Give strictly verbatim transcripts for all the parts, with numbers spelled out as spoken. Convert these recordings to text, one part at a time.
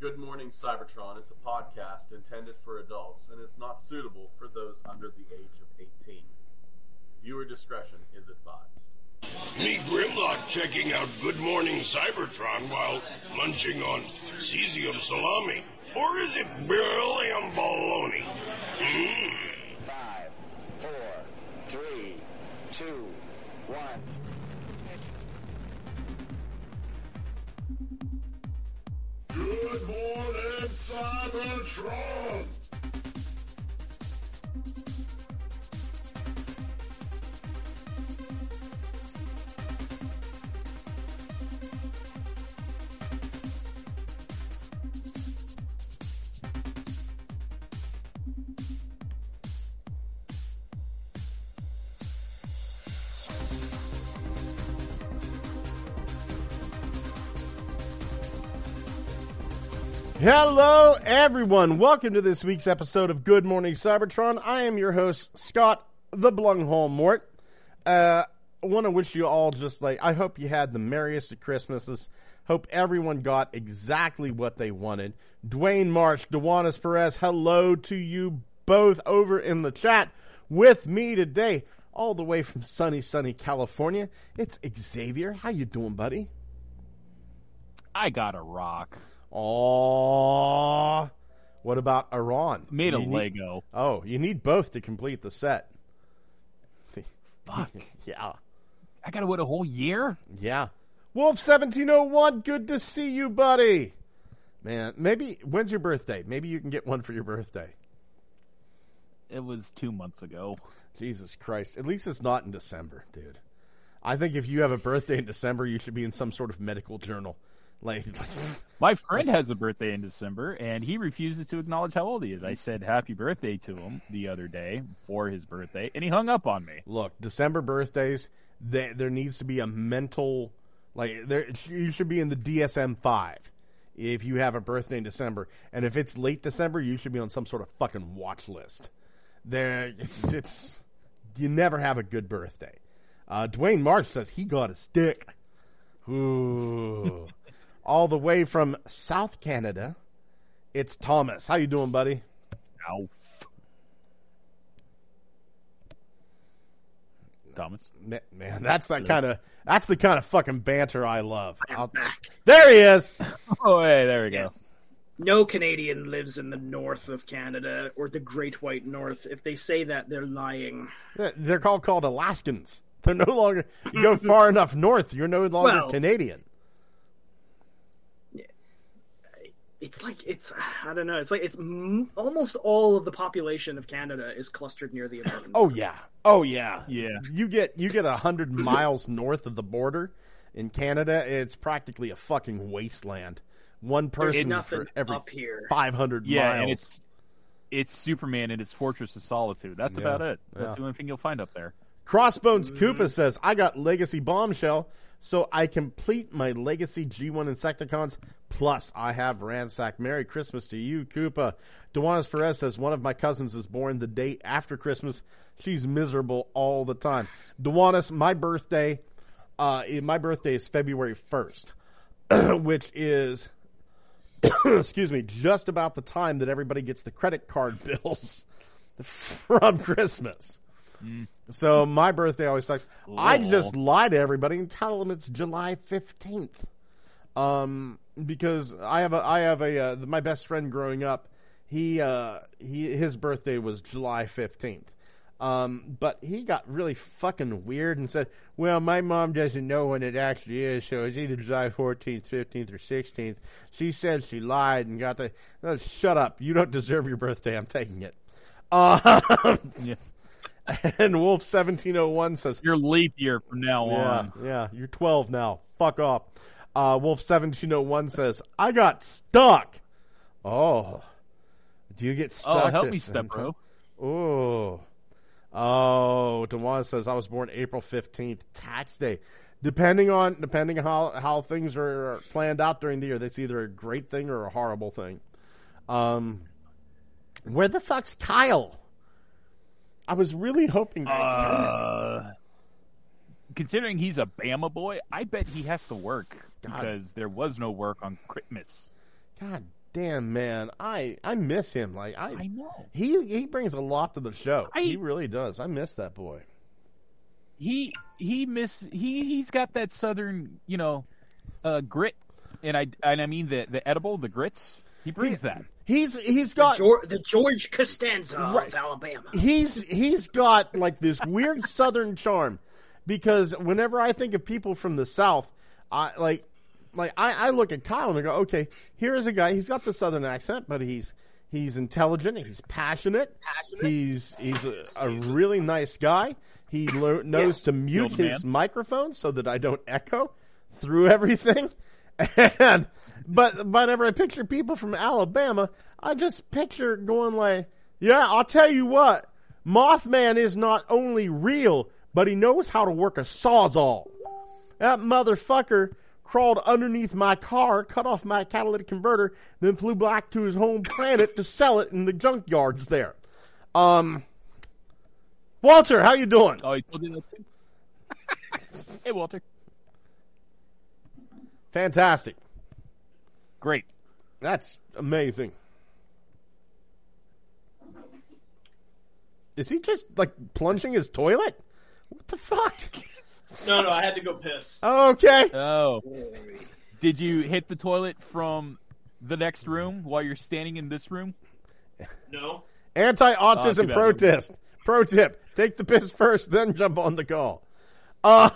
Good Morning Cybertron is a podcast intended for adults and is not suitable for those under the age of eighteen. Viewer discretion is advised. Meet Grimlock checking out Good Morning Cybertron while munching on cesium salami. Or is it beryllium bologna? Mm. Five, four, three, two, one. Good Morning, Cybertron! Hello, everyone. Welcome to this week's episode of Good Morning Cybertron. I am your host, Scott the Blungholm Mort. Uh, want to wish you all just like, I hope you had the merriest of Christmases. Hope everyone got exactly what they wanted. Dwayne Marsh, Dewanis Perez, hello to you both over in the chat with me today. All the way from sunny, sunny California, it's Xavier. How you doing, buddy? I got a rock. Oh, what about Iran? Made a you Lego. Need, oh, you need both to complete the set. Fuck. Yeah. I got to wait a whole year? Yeah. Wolf seventeen oh one, good to see you, buddy. Man, maybe, when's your birthday? Maybe you can get one for your birthday. It was two months ago. Jesus Christ. At least it's not in December, dude. I think if you have a birthday in December, you should be in some sort of medical journal. Like, my friend has a birthday in December, and he refuses to acknowledge how old he is. I said happy birthday to him the other day for his birthday, and he hung up on me. Look, December birthdays, they, there needs to be a mental, like, there, you should be in the D S M five if you have a birthday in December. And if it's late December, you should be on some sort of fucking watch list. There, it's, it's you never have a good birthday. Uh, Dwayne Marsh says he got a stick. Ooh. All the way from South Canada, it's Thomas. How you doing, buddy? Ow. Thomas, man, man that's that kind of that's the kind of fucking banter I love. I'm back. There he is. Oh, hey, there we go. No Canadian lives in the north of Canada or the Great White North. If they say that, they're lying. They're called called Alaskans. They're no longer. You go far enough north, you're no longer well, Canadian. It's like, it's, I don't know, it's like, it's m- almost all of the population of Canada is clustered near the American border. Oh, yeah. Oh, yeah. Yeah. You get, you get one hundred miles north of the border in Canada, it's practically a fucking wasteland. One person for every up here. five hundred yeah, miles. Yeah, and it's, it's Superman and his Fortress of Solitude. That's yeah, about it. That's yeah. the only thing you'll find up there. Crossbones mm-hmm. Koopa says, I got Legacy Bombshell. So I complete my Legacy G one Insecticons, plus I have Ransack. Merry Christmas to you, Koopa. Dewanis Perez says, one of my cousins is born the day after Christmas. She's miserable all the time. Dewanis, my birthday, uh, my birthday is February first, which is, excuse me, just about the time that everybody gets the credit card bills from Christmas. Mm. So my birthday always sucks. Ooh. I just lie to everybody and tell them it's July fifteenth, um, because I have a I have a uh, my best friend growing up. He uh he his birthday was July fifteenth, um, but he got really fucking weird and said, "Well, my mom doesn't know when it actually is, so it's either July fourteenth, fifteenth, or sixteenth." She said she lied and got the. No, shut up! You don't deserve your birthday. I'm taking it. Uh, yeah. And Wolf seventeen oh one says... You're leap year from now yeah, on. Yeah, you're twelve now. Fuck off. Uh, Wolf seventeen oh one says, I got stuck. Oh. Do you get stuck? Oh, help me, Stepbro. Oh. Oh, Dewan says, I was born April fifteenth, tax day. Depending on depending on how, how things are planned out during the year, that's either a great thing or a horrible thing. Um, where the fuck's Kyle? I was really hoping that uh, considering he's a Bama boy, I bet he has to work God. Because there was no work on Christmas. God damn, man, I, I miss him. Like I, I know he he brings a lot to the show. I, he really does. I miss that boy. He he miss he he's got that southern, you know, uh, grit, and I and I mean the the edible, the grits. He brings he, that. He's he's got the George, the George Costanza right. of Alabama. He's he's got like this weird southern charm, because whenever I think of people from the South, I like. Like I, I look at Kyle and I go, okay, here is a guy. He's got the southern accent, but he's he's intelligent. He's passionate. passionate. He's he's a, a really nice guy. He lo- knows yeah. to mute his microphone so that I don't echo through everything. And but whenever I picture people from Alabama, I just picture going like, yeah, I'll tell you what, Mothman is not only real, but he knows how to work a sawzall. That motherfucker crawled underneath my car, cut off my catalytic converter, then flew back to his home planet to sell it in the junkyards there. Um, Walter, how you doing? Oh, he told you that. Hey, Walter. Fantastic. Great. That's amazing. Is he just, like, plunging his toilet? What the fuck? No, no, I had to go piss. Oh, okay. Oh. Did you hit the toilet from the next room while you're standing in this room? No. Anti-autism oh, protest. Pro tip. Take the piss first, then jump on the call. Uh,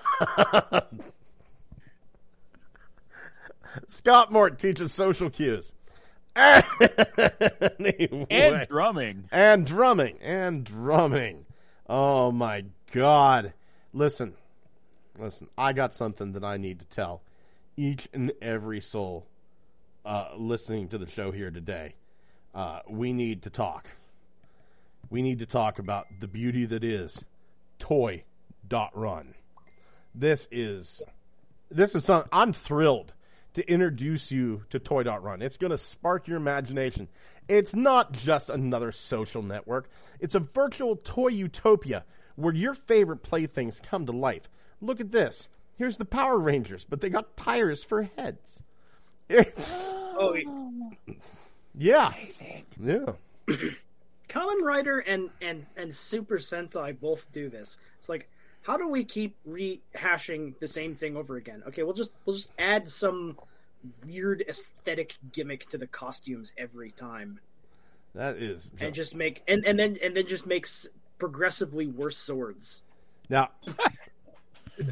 Scott Mort teaches social cues. Anyway. And drumming. And drumming. And drumming. Oh, my God. Listen. Listen, I got something that I need to tell each and every soul uh, listening to the show here today. Uh, we need to talk. We need to talk about the beauty that is Toy.Run. This is this is something. I'm thrilled to introduce you to Toy.Run. It's going to spark your imagination. It's not just another social network. It's a virtual toy utopia where your favorite playthings come to life. Look at this. Here's the Power Rangers, but they got tires for heads. It's oh, yeah, amazing. Yeah. Kamen Rider and, and, and Super Sentai both do this. It's like, how do we keep rehashing the same thing over again? Okay, we'll just we'll just add some weird aesthetic gimmick to the costumes every time. That is, just... and just make and, and then and then just makes progressively worse swords. Now.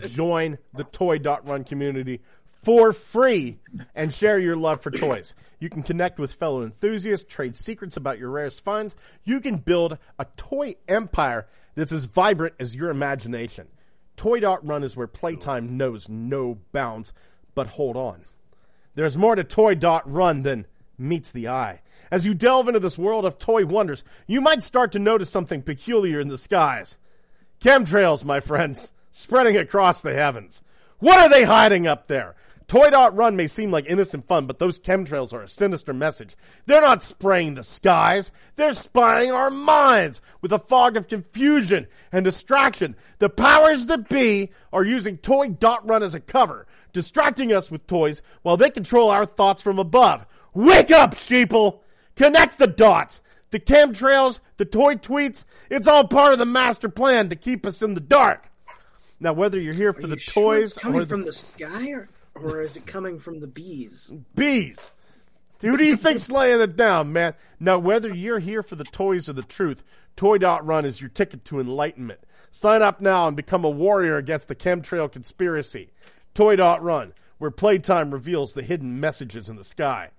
Join the Toy.Run community for free and share your love for toys. You can connect with fellow enthusiasts, trade secrets about your rarest finds. You can build a toy empire that's as vibrant as your imagination. Toy.Run is where playtime knows no bounds. But hold on. There's more to Toy.Run than meets the eye. As you delve into this world of toy wonders, you might start to notice something peculiar in the skies. Chemtrails, my friends. Spreading across the heavens. What are they hiding up there? Toy.Run may seem like innocent fun, but those chemtrails are a sinister message. They're not spraying the skies. They're spying our minds with a fog of confusion and distraction. The powers that be are using Toy.Run as a cover, distracting us with toys while they control our thoughts from above. Wake up, sheeple! Connect the dots. The chemtrails, the toy tweets, it's all part of the master plan to keep us in the dark. Now, whether you're here for the toys, coming from the sky, or is it coming from the bees? Bees, who do you think's laying it down, man? Now, whether you're here for the toys or the truth, Toy.Run is your ticket to enlightenment. Sign up now and become a warrior against the chemtrail conspiracy. Toy.Run, where playtime reveals the hidden messages in the sky.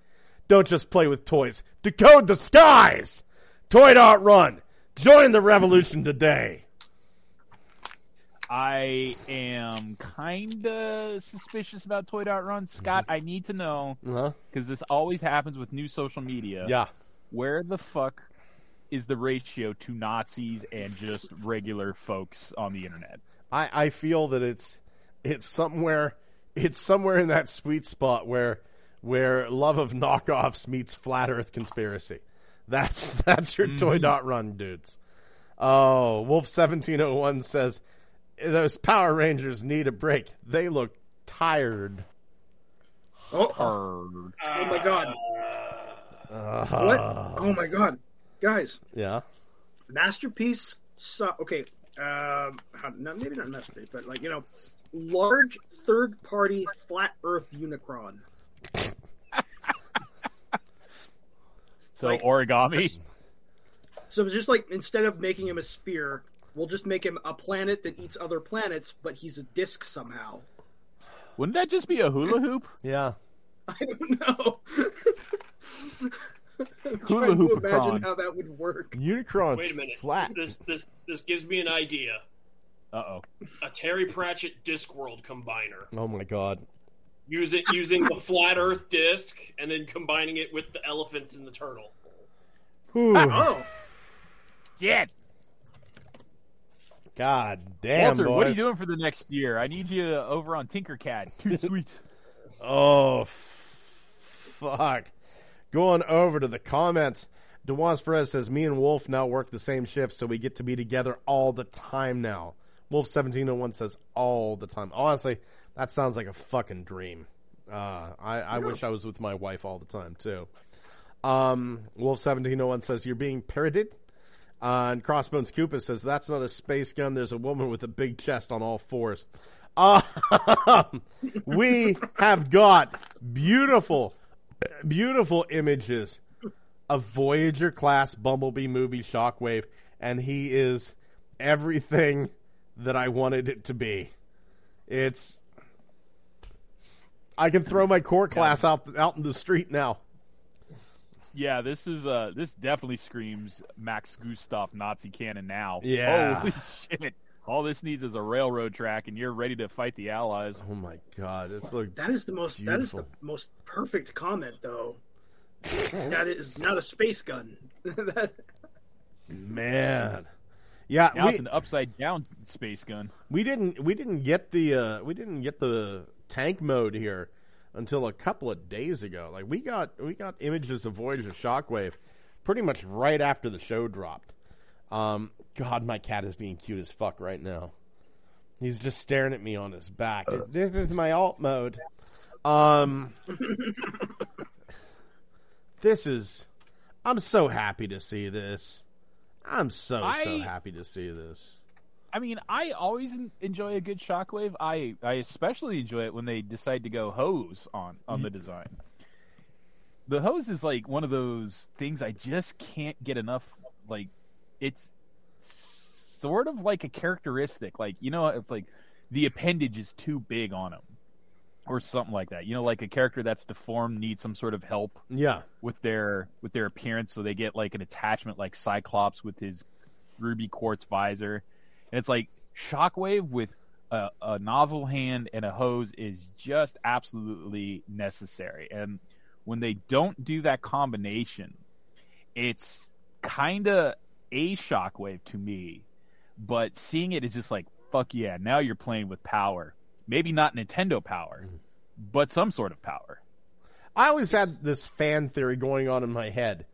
Don't just play with toys; decode the skies. Toy.Run, join the revolution today. I am kind of suspicious about Toy.Run. Scott, I need to know, because uh-huh. this always happens with new social media. Yeah. Where the fuck is the ratio to Nazis and just regular folks on the internet? I, I feel that it's it's somewhere it's somewhere in that sweet spot where where love of knockoffs meets flat earth conspiracy. That's that's your mm. Toy.Run dudes. Oh, Wolf seventeen oh one says, those Power Rangers need a break. They look tired. Oh, oh my God. Uh, what? Oh my God, guys! Yeah, Masterpiece. So- okay, um, not, maybe not Masterpiece, but like you know, large third-party flat Earth Unicron. So like, origami. So just like instead of making him a sphere, we'll just make him a planet that eats other planets, but he's a disc somehow. Wouldn't that just be a hula hoop? Yeah. I don't know. I'm hula hoop. Imagine how that would work. Unicron's Wait a minute. Flat. This this this gives me an idea. Uh oh. A Terry Pratchett Discworld combiner. Oh my God. Use it using the flat Earth disc and then combining it with the elephants and the turtle. Ooh. Oh. Yeah. God damn, Walter, boys. What are you doing for the next year? I need you over on Tinkercad. Too sweet. Oh, f- fuck. Going over to the comments. DeWans Perez says, me and Wolf now work the same shift, so we get to be together all the time now. Wolf seventeen oh one says all the time. Honestly, that sounds like a fucking dream. Uh, I, I yeah. wish I was with my wife all the time, too. Um, Wolf seventeen oh one says, you're being parodied. Uh, and Crossbones Koopa says, that's not a space gun. There's a woman with a big chest on all fours. Uh, we have got beautiful, beautiful images of Voyager-class Bumblebee movie Shockwave, and he is everything that I wanted it to be. It's... I can throw my core class out out in the street now. Yeah, this is uh, this definitely screams Max Gustav Nazi Cannon now. Yeah. Holy shit. All this needs is a railroad track and you're ready to fight the Allies. Oh my God. That's like That is the most beautiful. That is the most perfect comment though. That is not a space gun. that... Man. Yeah, now we, it's an upside down space gun. We didn't we didn't get the uh, we didn't get the tank mode here until a couple of days ago. Like we got we got images of Voyager Shockwave pretty much right after the show dropped. Um, God, my cat is being cute as fuck right now. He's just staring at me on his back. It, this is my alt mode. Um, this is... I'm so happy to see this. I'm so, I, so happy to see this. I mean, I always enjoy a good Shockwave. I, I especially enjoy it when they decide to go hose on, on the design. The hose is like one of those things I just can't get enough. Like, it's sort of like a characteristic. Like, you know, it's like the appendage is too big on him or something like that. You know, like a character that's deformed needs some sort of help yeah. with their with their appearance. So they get like an attachment like Cyclops with his ruby quartz visor. And it's like Shockwave with a, a nozzle hand and a hose is just absolutely necessary. And when they don't do that combination, it's kind of a Shockwave to me. But seeing it is just like, fuck yeah, now you're playing with power. Maybe not Nintendo power, but some sort of power. I always it's... had this fan theory going on in my head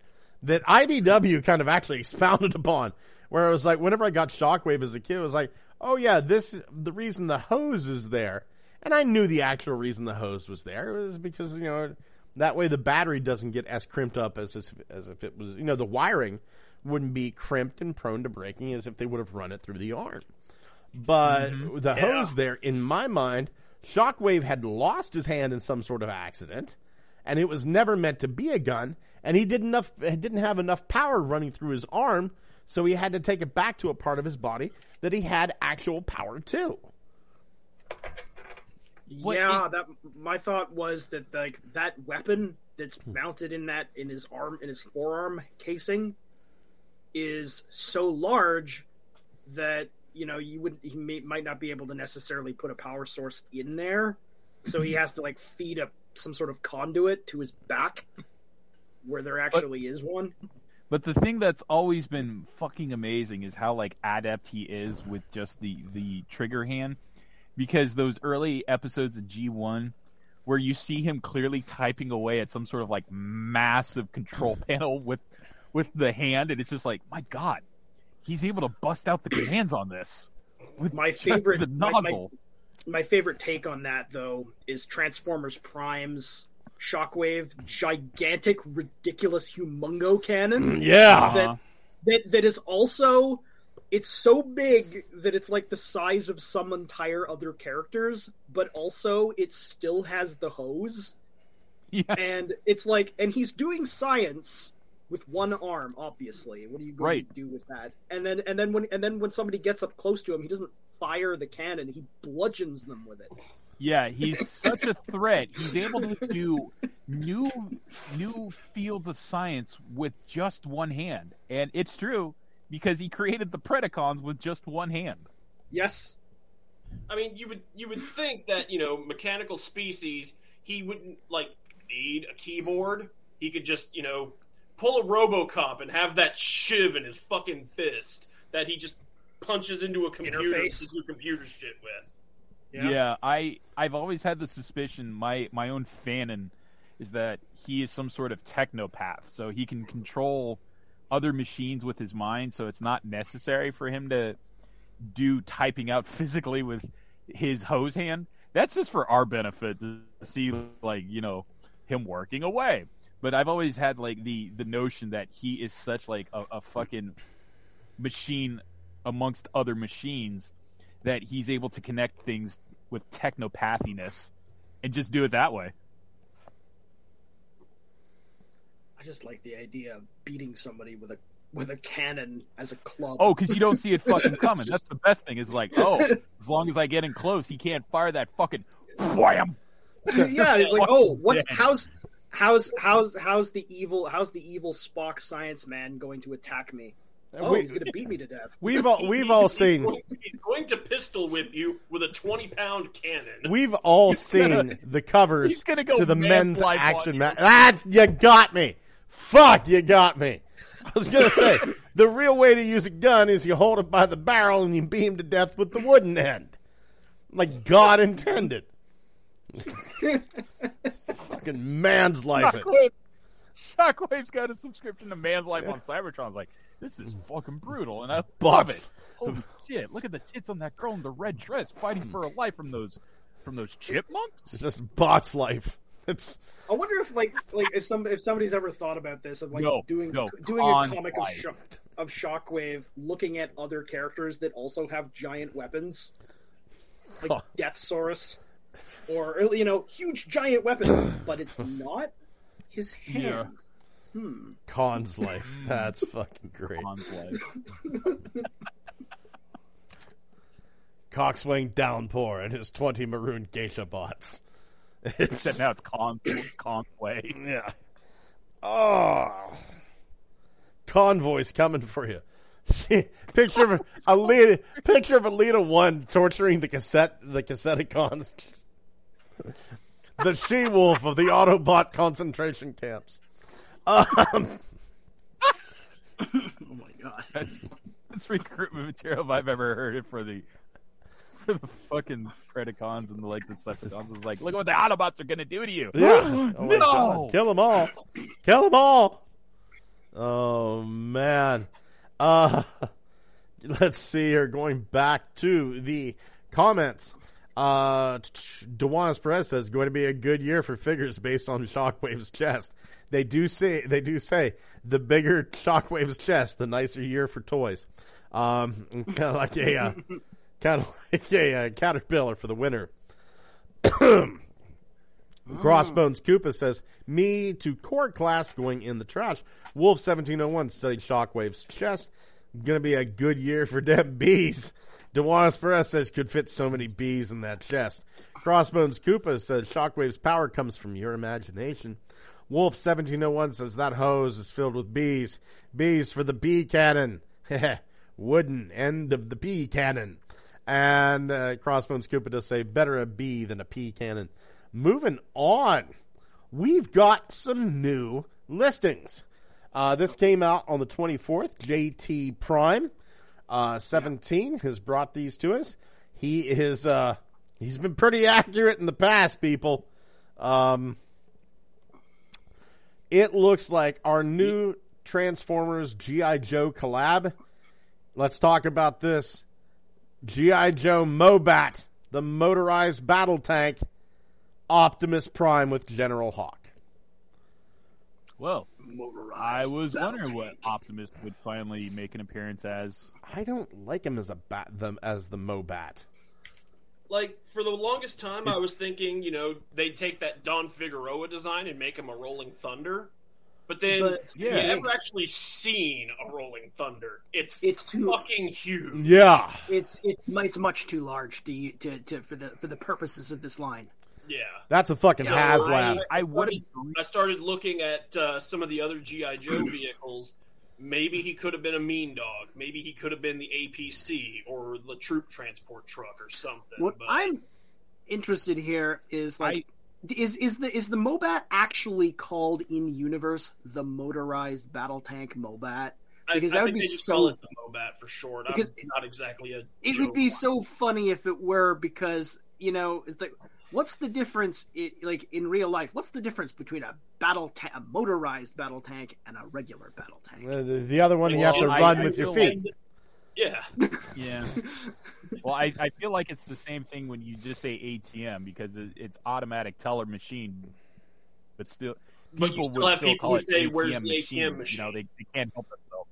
that I D W kind of actually expounded upon. Where it was like, whenever I got Shockwave as a kid, it was like, oh yeah, this the reason the hose is there. And I knew the actual reason the hose was there. It was because, you know, that way the battery doesn't get as crimped up as if, as if it was, you know, the wiring wouldn't be crimped and prone to breaking as if they would have run it through the arm. But mm-hmm. the yeah. hose there, in my mind, Shockwave had lost his hand in some sort of accident, and it was never meant to be a gun, and he didn't enough, didn't have enough power running through his arm. So he had to take it back to a part of his body that he had actual power to. Yeah, that my thought was that like that weapon that's mounted in that in his arm in his forearm casing is so large that you know you would he may, might not be able to necessarily put a power source in there, so he has to like feed a some sort of conduit to his back where there actually but- is one. But the thing that's always been fucking amazing is how like adept he is with just the, the trigger hand, because those early episodes of G one where you see him clearly typing away at some sort of like massive control panel with with the hand, and it's just like, my God, he's able to bust out the commands on this with my just favorite the nozzle. My, my, my favorite take on that though is Transformers Prime's Shockwave gigantic, ridiculous humongo cannon. Yeah. That, that, that is also... It's so big that it's like the size of some entire other characters, but also it still has the hose. Yeah. And it's like... And he's doing science... with one arm, obviously. What are you going right. to do with that? And then, and then when, and then when somebody gets up close to him, he doesn't fire the cannon; he bludgeons them with it. Yeah, he's such a threat. He's able to do new, new fields of science with just one hand, and it's true because he created the Predacons with just one hand. Yes, I mean you would you would think that you know mechanical species he wouldn't like need a keyboard. He could just you know. pull a RoboCop and have that shiv in his fucking fist that he just punches into a computer to do computer shit with. Yeah, yeah I, I've always had the suspicion, my, my own fanon, is that he is some sort of technopath, so he can control other machines with his mind, so it's not necessary for him to do typing out physically with his hose hand. That's just for our benefit to see, like, you know, him working away. But I've always had, like, the, the notion that he is such, like, a, a fucking machine amongst other machines that he's able to connect things with technopathiness and just do it that way. I just like the idea of beating somebody with a with a cannon as a club. Oh, because you don't see it fucking coming. That's the best thing is, like, oh, as long as I get in close, he can't fire that fucking wham. Yeah, it's like, oh, what's yeah. how's... How's how's how's the evil how's the evil Spock science man going to attack me? Oh, we, he's going to beat me to death. We've all we've he's, all he's seen. Going to, he's going to pistol whip you with a twenty pound cannon. We've all he's seen gonna, the covers go to the men's action. Ma- ah, you got me. Fuck, you got me. I was going to say the real way to use a gun is you hold it by the barrel and you beam to death with the wooden end, like God intended. Fucking Man's Life. Shockwave. Shockwave's got a subscription to Man's Life yeah. on Cybertron. I was like, this is fucking brutal, and I love it. Holy shit! Look at the tits on that girl in the red dress, fighting for her life from those from those chipmunks. It's just Bot's life. It's. I wonder if like like if some if somebody's ever thought about this of like no, doing no, doing a comic of, shock, of Shockwave looking at other characters that also have giant weapons, like oh. Deathsaurus. Or, you know, huge giant weapon, but it's not his hand. Yeah. Hmm. Khan's life. That's fucking great. Khan's life. Coxwing Downpour and his twenty maroon geisha bots. Except now it's Con- Conway. Yeah. Oh. Convoy's coming for you. Picture of Alita, picture of Alita One torturing the cassette, the Cassetticons, the she-wolf of the Autobot concentration camps. Um, oh my god, that's, that's recruitment material if I've ever heard it for the for the fucking Predacons and the like. The Decepticons is like, look what the Autobots are gonna do to you. Yeah, oh no, kill them all, kill them all. Oh man. Uh, let's see here. Going back to the comments, uh, Dejuanes Perez says it's going to be a good year for figures based on Shockwave's chest. They do say they do say the bigger Shockwave's chest, the nicer year for toys. Um, it's kind of like a uh, kind of like a uh, caterpillar for the winter. Crossbones Koopa says, me to core class going in the trash. Wolf seventeen oh one studied Shockwave's chest. Gonna be a good year for them bees. Dejuanes Perez says, could fit so many bees in that chest. Crossbones Koopa says, Shockwave's power comes from your imagination. Wolf seventeen oh one says, that hose is filled with bees. Bees for the bee cannon. Wooden end of the bee cannon. And uh, Crossbones Koopa does say, better a bee than a pea cannon. Moving on, we've got some new listings. Uh, this came out on the twenty-fourth. J T Prime uh, seventeen yeah. has brought these to us. He is uh, he's been pretty accurate in the past, people. Um, it looks like our new Transformers G I. Joe collab. Let's talk about this. G I. Joe Mobat, the motorized battle tank. Optimus Prime with General Hawk. Well, I was wondering what Optimus would finally make an appearance as. I don't like him as a bat, them as the Mobat. Like, for the longest time, I was thinking, you know, they'd take that Don Figueroa design and make him a Rolling Thunder. But then, but, yeah. you've never actually seen a Rolling Thunder. It's it's too fucking huge. Yeah, it's it, it's much too large to to, to for the for the purposes of this line. Yeah, that's a fucking so HasLab. I, I would. I started looking at uh, some of the other G I Joe vehicles. Maybe he could have been a Mean Dog. Maybe he could have been the A P C or the troop transport truck or something. What but... I'm interested here is like, I... is is the is the Mobat actually called in universe the motorized battle tank Mobat? Because I, I that would be so. Call it the Mobat for short. Because I'm not exactly a. It would be one. So funny if it were, because you know it's like. What's the difference, in, like, in real life, what's the difference between a battle ta- a motorized battle tank and a regular battle tank? The, the, the other one, well, you have to I, run I, with I your feet. Like, yeah. Yeah. Well, I, I feel like it's the same thing when you just say A T M, because it's automatic teller machine. But still, but people still would still people call it say, A T M where's machine. The A T M machine? You know, they, they can't help themselves.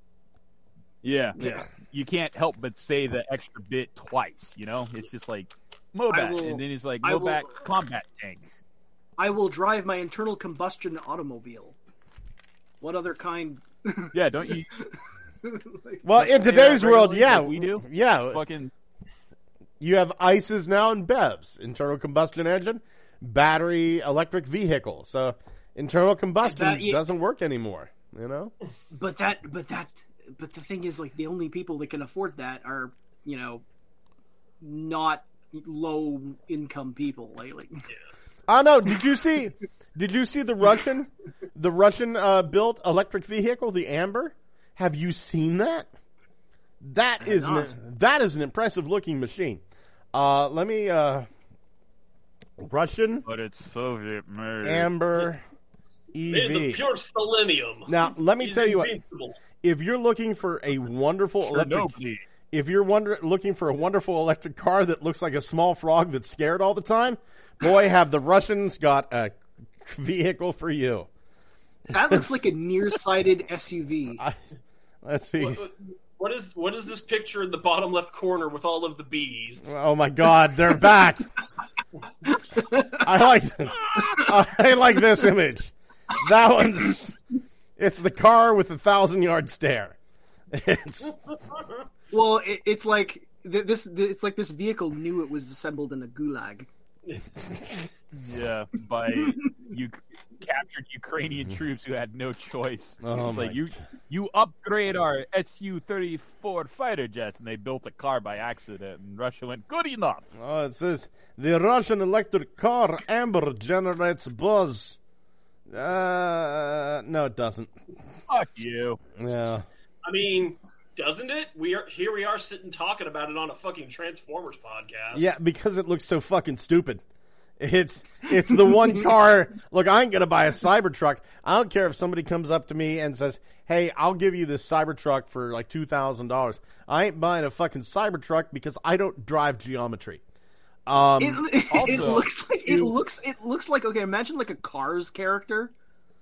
Yeah. Yeah. You can't help but say the extra bit twice, you know? It's just like... Mobat, will, and then he's like, Mobat will, combat tank. I will drive my internal combustion automobile. What other kind? Yeah, don't you? Like, well, in today's world, yeah, we do. Yeah, fucking. You have ICEs now and BEVs, internal combustion engine, battery electric vehicle. So internal combustion that, yeah, doesn't work anymore, you know. But that, but that, but the thing is, like, the only people that can afford that are, you know, not. Low income people lately. Yeah. I know. Did you see? Did you see the Russian, the Russian uh, built electric vehicle, the Amber? Have you seen that? That is an, that is an impressive looking machine. Uh, let me uh, Russian, but it's Soviet made. Amber E V, the pure selenium. Now let me He's tell you invincible. What. If you're looking for a wonderful sure electric. No, If you're wonder- looking for a wonderful electric car that looks like a small frog that's scared all the time, boy, have the Russians got a vehicle for you. That looks like a nearsighted S U V. I, let's see. What, what is what is this picture in the bottom left corner with all of the bees? Oh, my God. They're back. I like this. I like this image. That one's... It's the car with the thousand-yard stare. It's... Well, it, it's like th- this. Th- it's like this vehicle knew it was assembled in a gulag. Yeah, by you captured Ukrainian troops who had no choice. Oh, it's like you, you upgrade our S U thirty-four fighter jets, and they built a car by accident. And Russia went, good enough. Oh, it says the Russian electric car Amber generates buzz. Uh, no, it doesn't. Fuck you. Yeah. I mean. Doesn't it? We are here. We are sitting talking about it on a fucking Transformers podcast. Yeah, because it looks so fucking stupid. It's it's the one car. Look, I ain't gonna buy a Cybertruck. I don't care if somebody comes up to me and says, "Hey, I'll give you this Cybertruck for like two thousand dollars." I ain't buying a fucking Cybertruck because I don't drive geometry. Um, it, also, it looks like it looks it looks like okay. Imagine like a Cars character.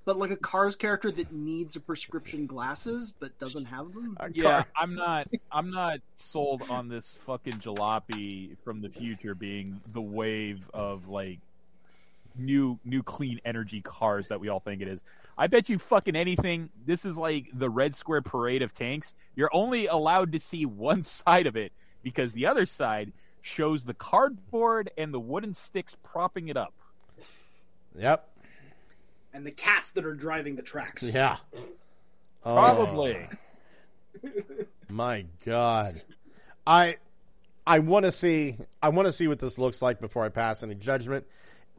But like a Cars character that needs a prescription glasses but doesn't have them. Yeah, I'm not. I'm not sold on this fucking jalopy from the future being the wave of like new new clean energy cars that we all think it is. I bet you fucking anything. This is like the Red Square parade of tanks. You're only allowed to see one side of it because the other side shows the cardboard and the wooden sticks propping it up. Yep. And the cats that are driving the tracks. Yeah. Oh. Probably. My God. I I want to see I want to see what this looks like before I pass any judgment.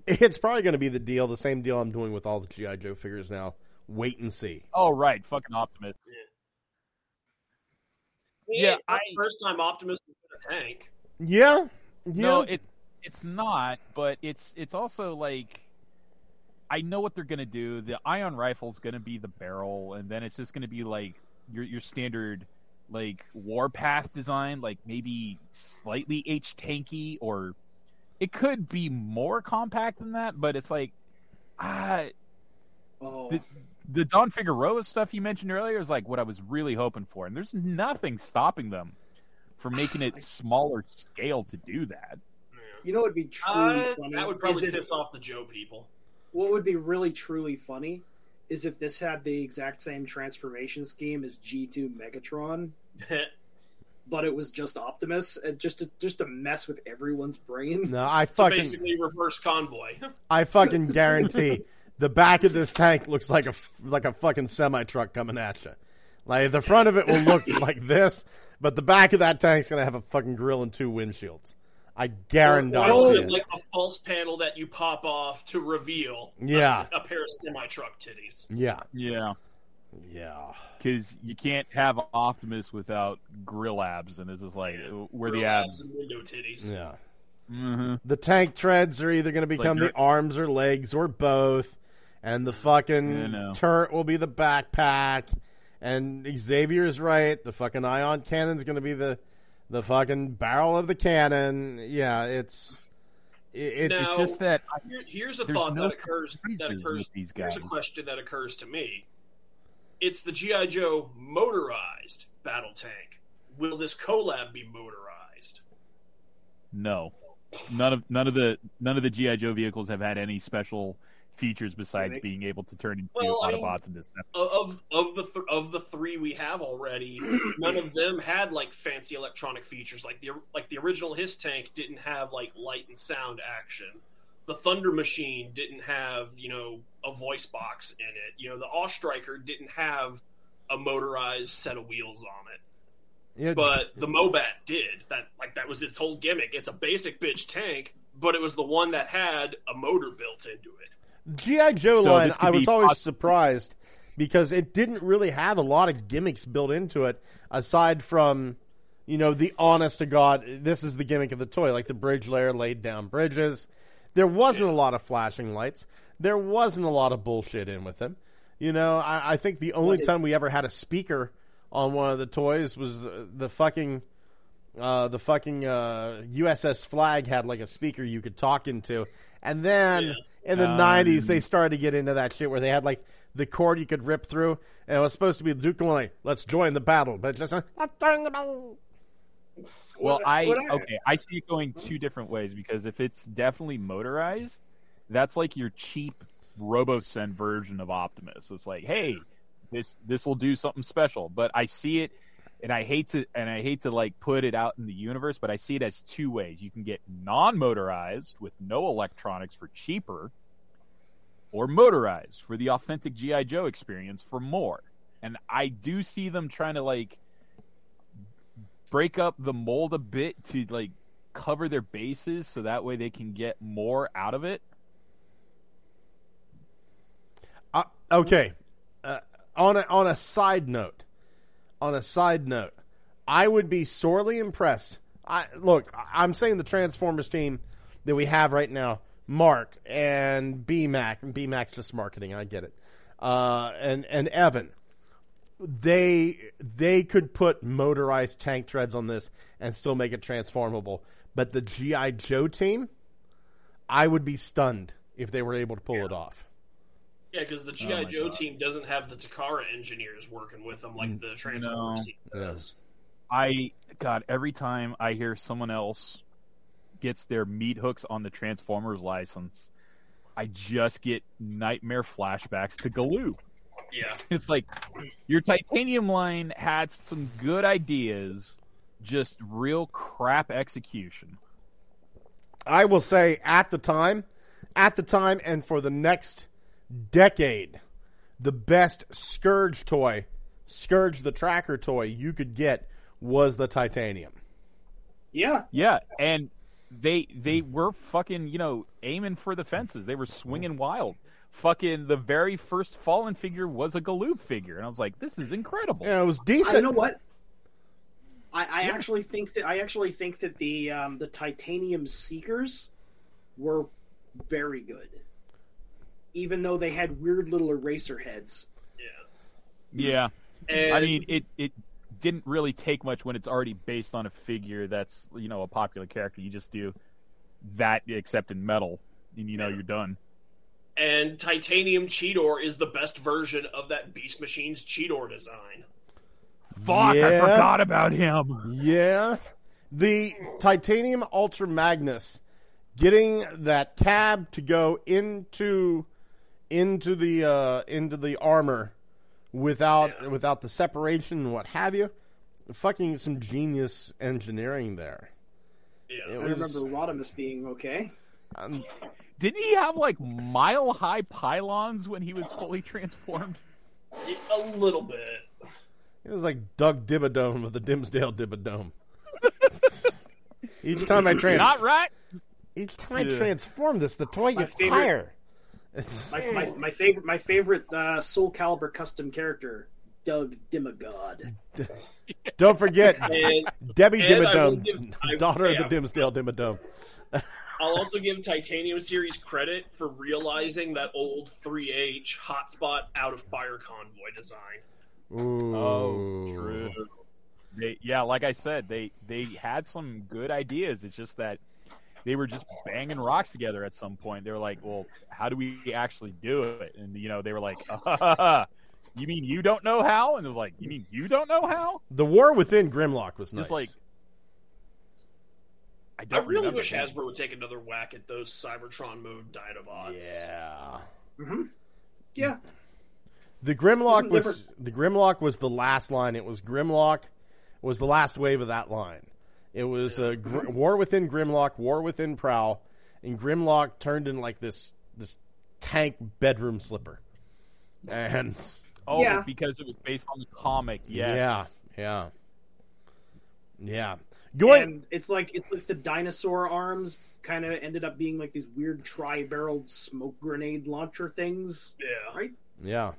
It's probably going to be the deal, the same deal I'm doing with all the G I. Joe figures now. Wait and see. Oh, right. Fucking Optimus. Yeah. yeah it's I, first time Optimus is in a tank. Yeah. yeah. No, it, it's not, but it's it's also like... I know what they're going to do. The ion rifle's going to be the barrel, and then it's just going to be, like, your your standard, like, warpath design, like, maybe slightly H-tanky, or it could be more compact than that, but it's like, ah, oh. the, the Don Figueroa stuff you mentioned earlier is like what I was really hoping for, and there's nothing stopping them from making it smaller scale to do that. You know what would be truly uh, funny? That would probably piss off the Joe people. What would be really truly funny is if this had the exact same transformation scheme as G two Megatron, but it was just Optimus, and just to, just to mess with everyone's brain. No, I fucking so basically reverse Convoy. I fucking guarantee the back of this tank looks like a like a fucking semi truck coming at you. Like the front of it will look like this, but the back of that tank's gonna have a fucking grill and two windshields. I guarantee oh, it. Like a false panel that you pop off to reveal yeah. a, a pair of semi-truck titties. Yeah. Yeah. Yeah. Because you can't have Optimus without grill abs, and this is like yeah. where grill the abs... abs and window titties. Yeah. Mm-hmm. The tank treads are either going to become like the arms or legs or both, and the fucking you know. turret will be the backpack, and Xavier's right, the fucking ion cannon's going to be the... the fucking barrel of the cannon. Yeah, it's it's, now, it's just that I, here, here's a thought no that occurs that occurs these guys. Here's a question that occurs to me. It's the G I. Joe motorized battle tank. Will this collab be motorized? No. None of none of the none of the G I. Joe vehicles have had any special features besides makes... being able to turn into well, Autobots in this episode. Of of the th- of the three we have already, none of them had like fancy electronic features. Like the like the original Hiss tank didn't have like light and sound action. The Thunder Machine didn't have you know a voice box in it. You know the Awestriker didn't have a motorized set of wheels on it. Yeah, but the Mobat did. That like that was its whole gimmick. It's a basic bitch tank, but it was the one that had a motor built into it. G I. Joe so line, I was always possible. surprised because it didn't really have a lot of gimmicks built into it aside from, you know, the honest to God, this is the gimmick of the toy, like the bridge layer laid down bridges. There wasn't yeah. a lot of flashing lights. There wasn't a lot of bullshit in with them. You know, I, I think the only time we ever had a speaker on one of the toys was the fucking, uh, the fucking uh, U S S Flag had like a speaker you could talk into. And then... Yeah. In the um, nineties, they started to get into that shit where they had, like, the cord you could rip through. And it was supposed to be Duke going, like, let's join the battle. But just, let's join the battle. Well, I, okay, I see it going two different ways. Because if it's definitely motorized, that's, like, your cheap RoboSend version of Optimus. It's like, hey, this this will do something special. But I see it, and I hate to, and I hate to, like, put it out in the universe, but I see it as two ways. You can get non-motorized with no electronics for cheaper, or motorized for the authentic G I. Joe experience for more. And I do see them trying to, like, break up the mold a bit to, like, cover their bases so that way they can get more out of it. Uh, okay. Uh, on a, on a side note, on a side note, I would be sorely impressed. I Look, I'm saying the Transformers team that we have right now, Mark and B-Mac, and B-Mac's just marketing, I get it, uh, and, and Evan, they they could put motorized tank treads on this and still make it transformable. But the G I. Joe team, I would be stunned if they were able to pull yeah. it off. Yeah, because the G I. Oh Joe God. team doesn't have the Takara engineers working with them like the Transformers no. team does. I, God, every time I hear someone else gets their meat hooks on the Transformers license, I just get nightmare flashbacks to Galoo. Yeah. It's like, your Titanium line had some good ideas, just real crap execution. I will say, at the time, at the time and for the next decade, the best Scourge toy, Scourge the Tracker toy you could get was the Titanium. Yeah. Yeah, and They they were fucking, you know, aiming for the fences. They were swinging wild. Fucking the very first Fallen figure was a Galoob figure. And I was like, this is incredible. Yeah, it was decent. I, you know what? I, I yeah. actually think that I actually think that the um, the Titanium Seekers were very good. Even though they had weird little eraser heads. Yeah. Yeah. And... I mean, it... it didn't really take much when it's already based on a figure that's, you know, a popular character. You just do that, except in metal, and you know yeah. you're done. and Titanium Cheetor is the best version of that Beast Machine's Cheetor design. Fuck, yeah. I forgot about him. Yeah. The Titanium Ultra Magnus, getting that cab to go into into the uh, into the armor without yeah. without the separation and what have you. Fucking some genius engineering there. Yeah, it I was, remember Rodimus being okay. Um, Didn't he have like mile high pylons when he was fully transformed? A little bit. It was like Doug Dimmadome of the Dimsdale Dimmadome. Each time I trans, not right. Each time yeah. I transform this, the toy my gets favorite, higher. It's... My, my, my favorite, my favorite uh, Soul Calibur custom character, Doug Dimagod. D- Don't forget and, Debbie and Dimmadome, give, daughter yeah, of the Dimsdale Dimmadome. I'll also give Titanium Series credit for realizing that old three H Hotspot out of Fire Convoy design. Ooh. Oh, true. They, yeah, like I said, they, they had some good ideas. It's just that they were just banging rocks together at some point. They were like, well, how do we actually do it? And, you know, they were like, uh, you mean you don't know how? And it was like, you mean you don't know how? The War Within Grimlock was nice. Just like, I, don't I really wish that. Hasbro would take another whack at those Cybertron mode Dinobots. Yeah. Mm-hmm. Yeah. The Grimlock was different. The Grimlock was the last line. It was Grimlock. Was the last wave of that line. It was a gr- War Within Grimlock, War Within Prowl, and Grimlock turned in like this this tank bedroom slipper. And oh, yeah. because it was based on the comic, yes. Yeah, yeah, yeah. Going, and it's like it's like the dinosaur arms kind of ended up being like these weird tri-barreled smoke grenade launcher things. Yeah, right. Yeah.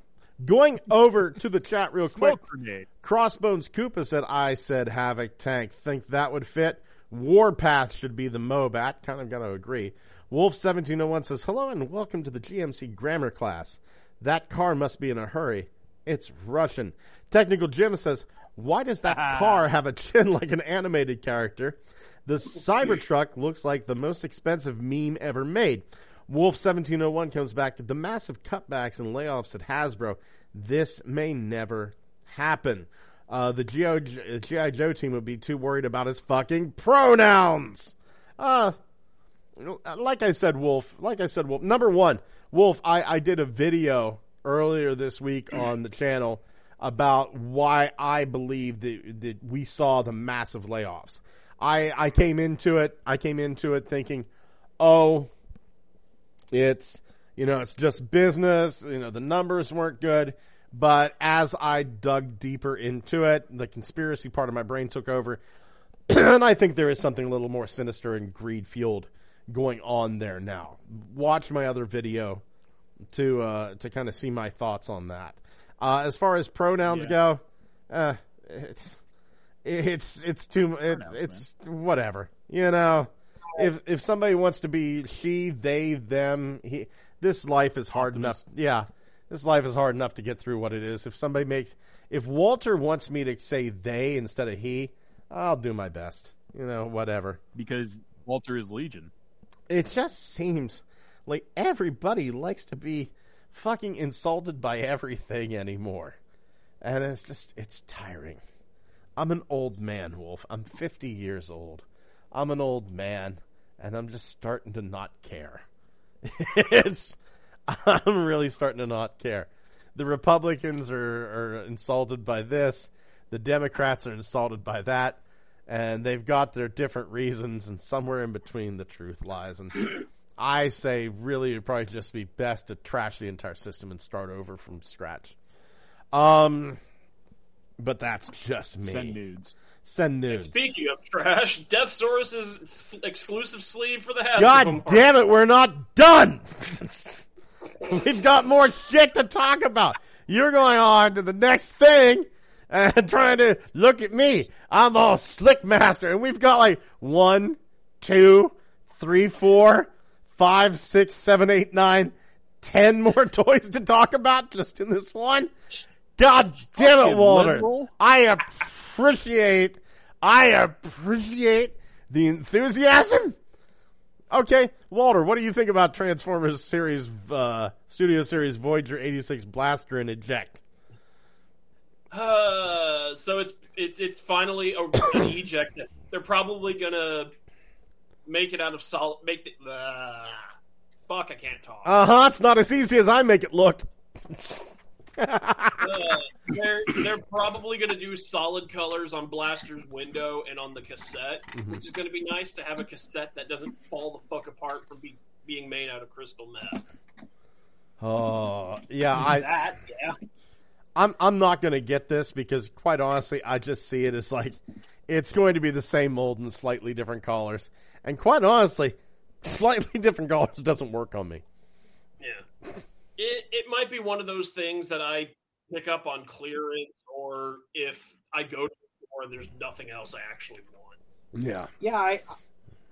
Going over to the chat real quick. Grenade. Crossbones Koopa said, I said Havoc Tank. Think that would fit. Warpath should be the Mobat. Kind of got to agree. Wolf seventeen oh one says, hello and welcome to the G M C grammar class. That car must be in a hurry. It's Russian. Technical Jim says, why does that ah. car have a chin like an animated character? The Cybertruck looks like the most expensive meme ever made. Wolf seventeen oh one comes back to the massive cutbacks and layoffs at Hasbro. This may never happen. Uh, the G I. Joe team would be too worried about his fucking pronouns. Uh, like I said, Wolf, like I said, Wolf, number one, Wolf, I, I did a video earlier this week on the channel about why I believe that, that we saw the massive layoffs. I, I came into it, I came into it thinking, oh, It's, you know, it's just business. You know, the numbers weren't good. But as I dug deeper into it, the conspiracy part of my brain took over. And I think there is something a little more sinister and greed-fueled going on there now. Watch my other video to uh, to kind of see my thoughts on that. Uh, as far as pronouns yeah. go, uh, it's it's it's too it's, pronouns, it's whatever, you know. If if somebody wants to be she, they, them, he, this life is hard enough. Yeah, this life is hard enough to get through what it is. If somebody makes, if Walter wants me to say they instead of he, I'll do my best. You know, whatever. Because Walter is Legion. It just seems like everybody likes to be fucking insulted by everything anymore. And it's just, it's tiring. I'm an old man, Wolf. I'm fifty years old. I'm an old man. And I'm just starting to not care. it's, I'm really starting to not care. The Republicans are, are insulted by this. The Democrats are insulted by that. And they've got their different reasons. And somewhere in between the truth lies. And I say really it would probably just be best to trash the entire system and start over from scratch. Um, But that's just me. Send nudes. Send news. And speaking of trash, Death Saurus's exclusive sleeve for the Hasbro. God damn it, we're not done! We've got more shit to talk about. You're going on to the next thing and trying to look at me. I'm all slick master. And we've got like one, two, three, four, five, six, seven, eight, nine, ten more toys to talk about just in this one. God damn it, Walter. Liberal. I am... appreciate I appreciate the enthusiasm Okay, Walter, what do you think about Transformers series, uh, Studio Series Voyager eighty-six Blaster and Eject? Uh, so it's it's it's finally a an eject. They're probably gonna make it out of solid. Make the uh, fuck. I can't talk. Uh huh. It's not as easy as I make it look. uh, they're they're probably gonna do solid colors on Blaster's window and on the cassette, mm-hmm. which is gonna be nice to have a cassette that doesn't fall the fuck apart from be, being made out of crystal meth. Oh yeah, I that yeah. I'm I'm not going to get this because, quite honestly, I just see it as like it's going to be the same mold in slightly different colors. And quite honestly, slightly different colors doesn't work on me. Yeah. It it might be one of those things that I pick up on clearance or if I go to the store and there's nothing else I actually want. Yeah. Yeah, I,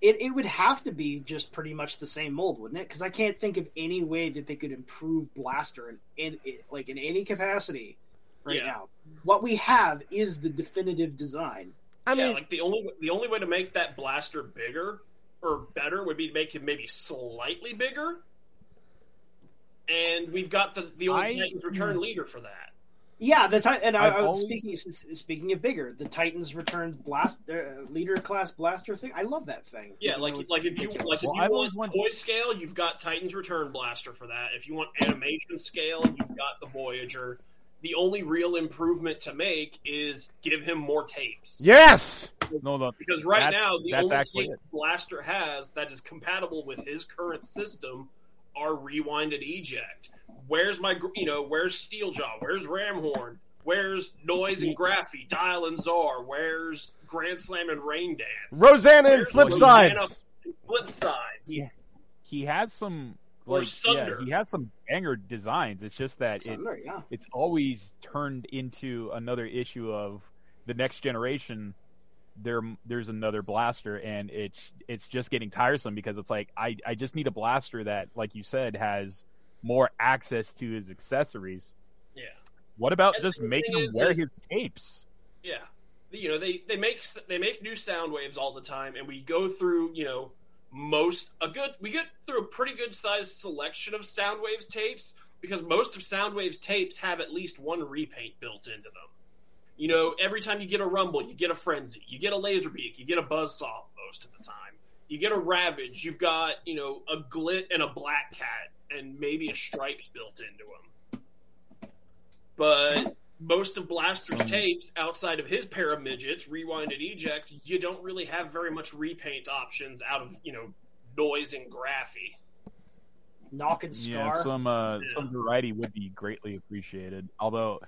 it, it would have to be just pretty much the same mold, wouldn't it? Because I can't think of any way that they could improve Blaster in, in, in like in any capacity right yeah. now. What we have is the definitive design. I yeah, mean, like the only the only way to make that Blaster bigger or better would be to make him maybe slightly bigger. And we've got the the old Titans Return leader for that. Yeah, the and I, I was speaking speaking of bigger, the Titans Returns Blaster uh, leader class Blaster thing. I love that thing. Yeah, like it's like ridiculous. if you like well, if you I want wondered. toy scale, you've got Titans Return Blaster for that. If you want animation scale, you've got the Voyager. The only real improvement to make is give him more tapes. Yes. No, no. Because right now the only tapes Blaster has that is compatible with his current system are Rewind and Eject. Where's my, you know, where's Steeljaw? Where's Ramhorn? Where's Noise and Graffy? Dial and Czar? Where's Grand Slam and Rain Dance? Rosanna and Flipsides. Flipsides. Yeah. He has some, like, yeah, he has some banger designs. It's just that Sunder, it's, yeah. it's always turned into another issue of the next generation. There, there's another Blaster, and it's it's just getting tiresome because it's like I, I just need a Blaster that, like you said, has more access to his accessories. Yeah. What about and just making him wear his capes? Yeah. You know, they, they make they make new sound waves all the time, and we go through, you know, most a good we get through a pretty good sized selection of sound waves tapes because most of sound waves tapes have at least one repaint built into them. You know, every time you get a Rumble, you get a Frenzy, you get a Laserbeak, you get a Buzzsaw most of the time. You get a Ravage, you've got, you know, a Glit and a Black Cat and maybe a Stripes built into them. But most of Blaster's tapes, outside of his pair of midgets, Rewind and Eject, you don't really have very much repaint options out of, you know, Noise and Graffy. Knock and Scar. Yeah, some, uh, yeah. some variety would be greatly appreciated. Although,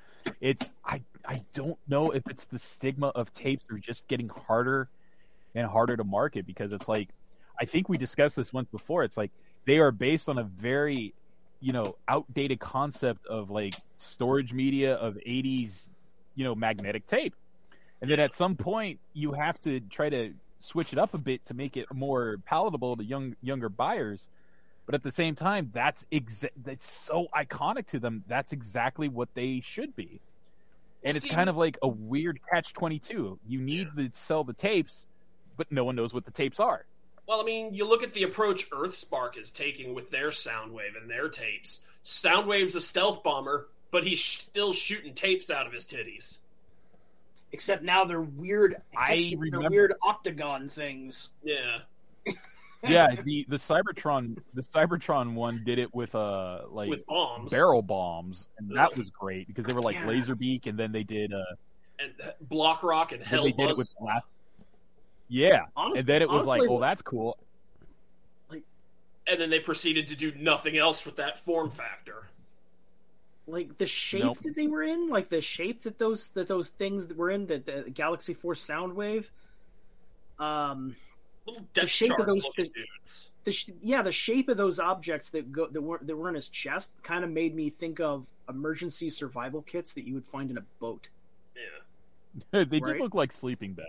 it's I I don't know if it's the stigma of tapes are just getting harder and harder to market because it's like, I think we discussed this once before. It's like they are based on a very, you know, outdated concept of like storage media of eighties, you know, magnetic tape. And then at some point you have to try to switch it up a bit to make it more palatable to young, younger buyers. But at the same time, that's exa- that's so iconic to them. That's exactly what they should be. And it's See, kind of like a weird catch twenty-two. You need yeah. to sell the tapes, but no one knows what the tapes are. Well, I mean, you look at the approach Earthspark is taking with their Soundwave and their tapes. Soundwave's a stealth bomber, but he's still shooting tapes out of his titties. Except now they're weird, I remember. weird octagon things. Yeah. yeah, the, the Cybertron the Cybertron one did it with uh like with bombs. barrel bombs, and that was great because they were like yeah. Laserbeak, and then they did uh and Block Rock and Hell. They did it with last. Yeah, honestly, and then it was honestly, like, oh, that's cool. Like, and then they proceeded to do nothing else with that form factor. Like the shape nope. that they were in, like the shape that those that those things that were in the, the Galaxy Force Soundwave. Um, the shape of those, the, the, yeah, the shape of those objects that go that were that were in his chest kind of made me think of emergency survival kits that you would find in a boat. Yeah, they right? did look like sleeping bags.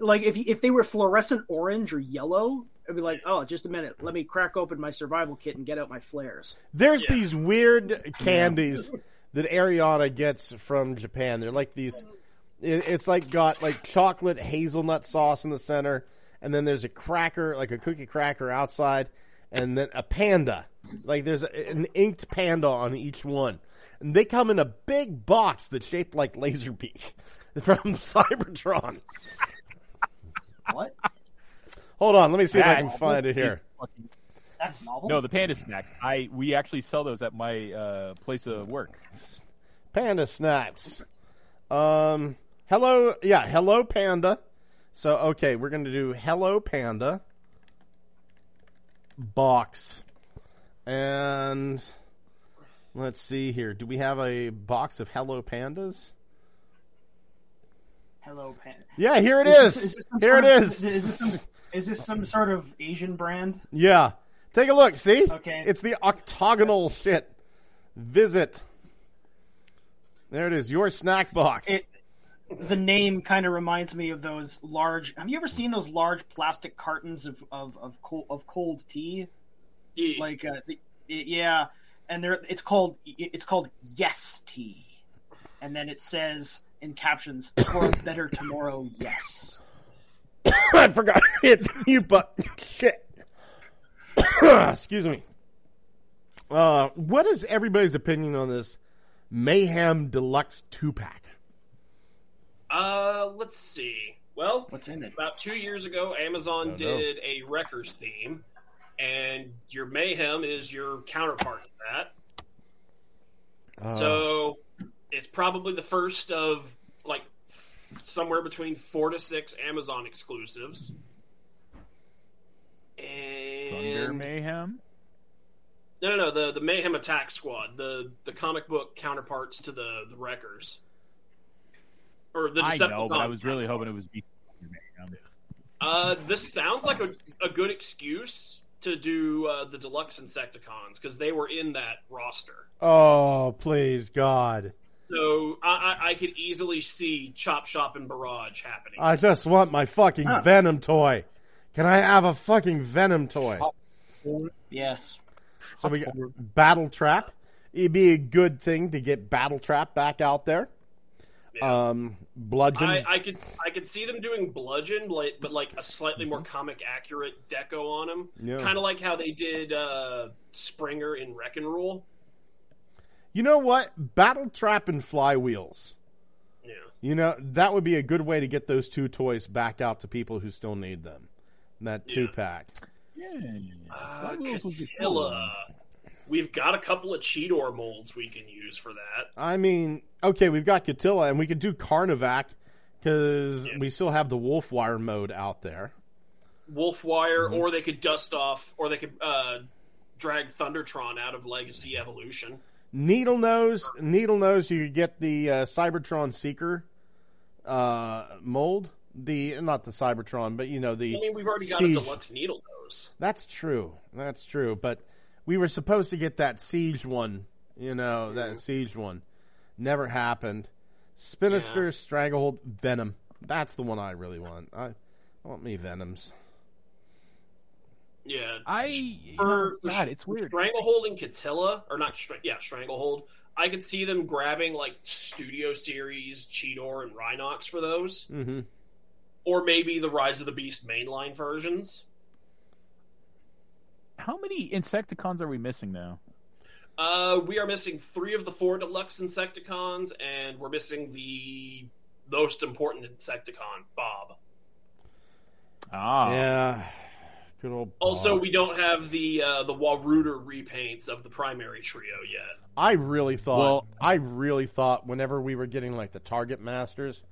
Like, if if they were fluorescent orange or yellow, I'd be like, oh, just a minute. Let me crack open my survival kit and get out my flares. There's yeah. these weird candies that Ariana gets from Japan. They're like these... It's like got, like, chocolate hazelnut sauce in the center, and then there's a cracker, like a cookie cracker outside, and then a panda. Like there's a, an inked panda on each one. And they come in a big box that's shaped like Laserbeak from Cybertron. What? Hold on, let me see that, if I can find it here. That's novel? No, the panda snacks. I we actually sell those at my uh, place of work. Panda snacks. Um, hello, yeah, hello panda. So okay, we're going to do hello panda box, and let's see here. Do we have a box of hello pandas? Hello panda. Yeah, here it is. is, this, is this here it is. Of, is, this some, is this some sort of Asian brand? Yeah. Take a look. See? Okay. It's the octagonal shit. Visit. There it is. Your snack box. It, the name kind of reminds me of those large. Have you ever seen those large plastic cartons of of of cold, of cold tea? Yeah. Like, uh, the, yeah. And there, it's called it's called Yes Tea, and then it says in captions, "For a better tomorrow, yes." I forgot to hit the mute button. Shit. Excuse me. Uh, what is everybody's opinion on this Mayhem Deluxe two-pack? Uh, let's see. Well, what's in it? About two years ago, Amazon oh, did no. a Wreckers theme, and your Mayhem is your counterpart to that. Uh, so it's probably the first of, like, somewhere between four to six Amazon exclusives. And Thunder Mayhem? No, no, no. The, the Mayhem Attack Squad, the, the comic book counterparts to the, the Wreckers. Or the Decepticons. I know, but I was really hoping it was be Thunder Mayhem. Uh, this sounds like a, a good excuse to do uh, the Deluxe Insecticons, because they were in that roster. Oh, please, God. So I, I, I could easily see Chop Shop and Barrage happening. I just want my fucking huh. Venom toy. Can I have a fucking Venom toy? Yes. So we got Battle Trap. It'd be a good thing to get Battle Trap back out there. Yeah. Um, Bludgeon. I, I could I could see them doing Bludgeon, but like a slightly more comic accurate deco on them. Yeah. Kind of like how they did uh, Springer in Wreck and Rule. You know what? Battle Trap and Flywheels. Yeah. You know, that would be a good way to get those two toys back out to people who still need them. That two yeah. pack. Yeah. Uh, Catilla. We've got a couple of Cheetor molds we can use for that. I mean, okay, we've got Catilla, and we could do Carnivac because yeah. we still have the Wolfwire mode out there. Wolfwire, mm-hmm. or they could dust off, or they could uh, drag Thundertron out of Legacy Evolution. Needle Nose, sure. Needle Nose, you could get the uh, Cybertron Seeker uh, mold. The not the Cybertron, but you know the. I mean, we've already got siege. A deluxe Needle Nose. That's true. That's true. But we were supposed to get that Siege one. You know yeah. that Siege one never happened. Spinister, yeah. Stranglehold, Venom. That's the one I really want. I, I want me Venoms. Yeah, I. For, for God, it's weird. Stranglehold and Catilla, or not? Yeah, Stranglehold. I could see them grabbing like Studio Series Cheetor and Rhinox for those. Mm-hmm. Or maybe the Rise of the Beast mainline versions. How many Insecticons are we missing now? Uh, we are missing three of the four deluxe Insecticons, and we're missing the most important Insecticon, Bob. Ah, yeah. Good old Bob. Also, we don't have the uh, the Waruder repaints of the primary trio yet. I really thought. Well, I really thought whenever we were getting like the Target Masters.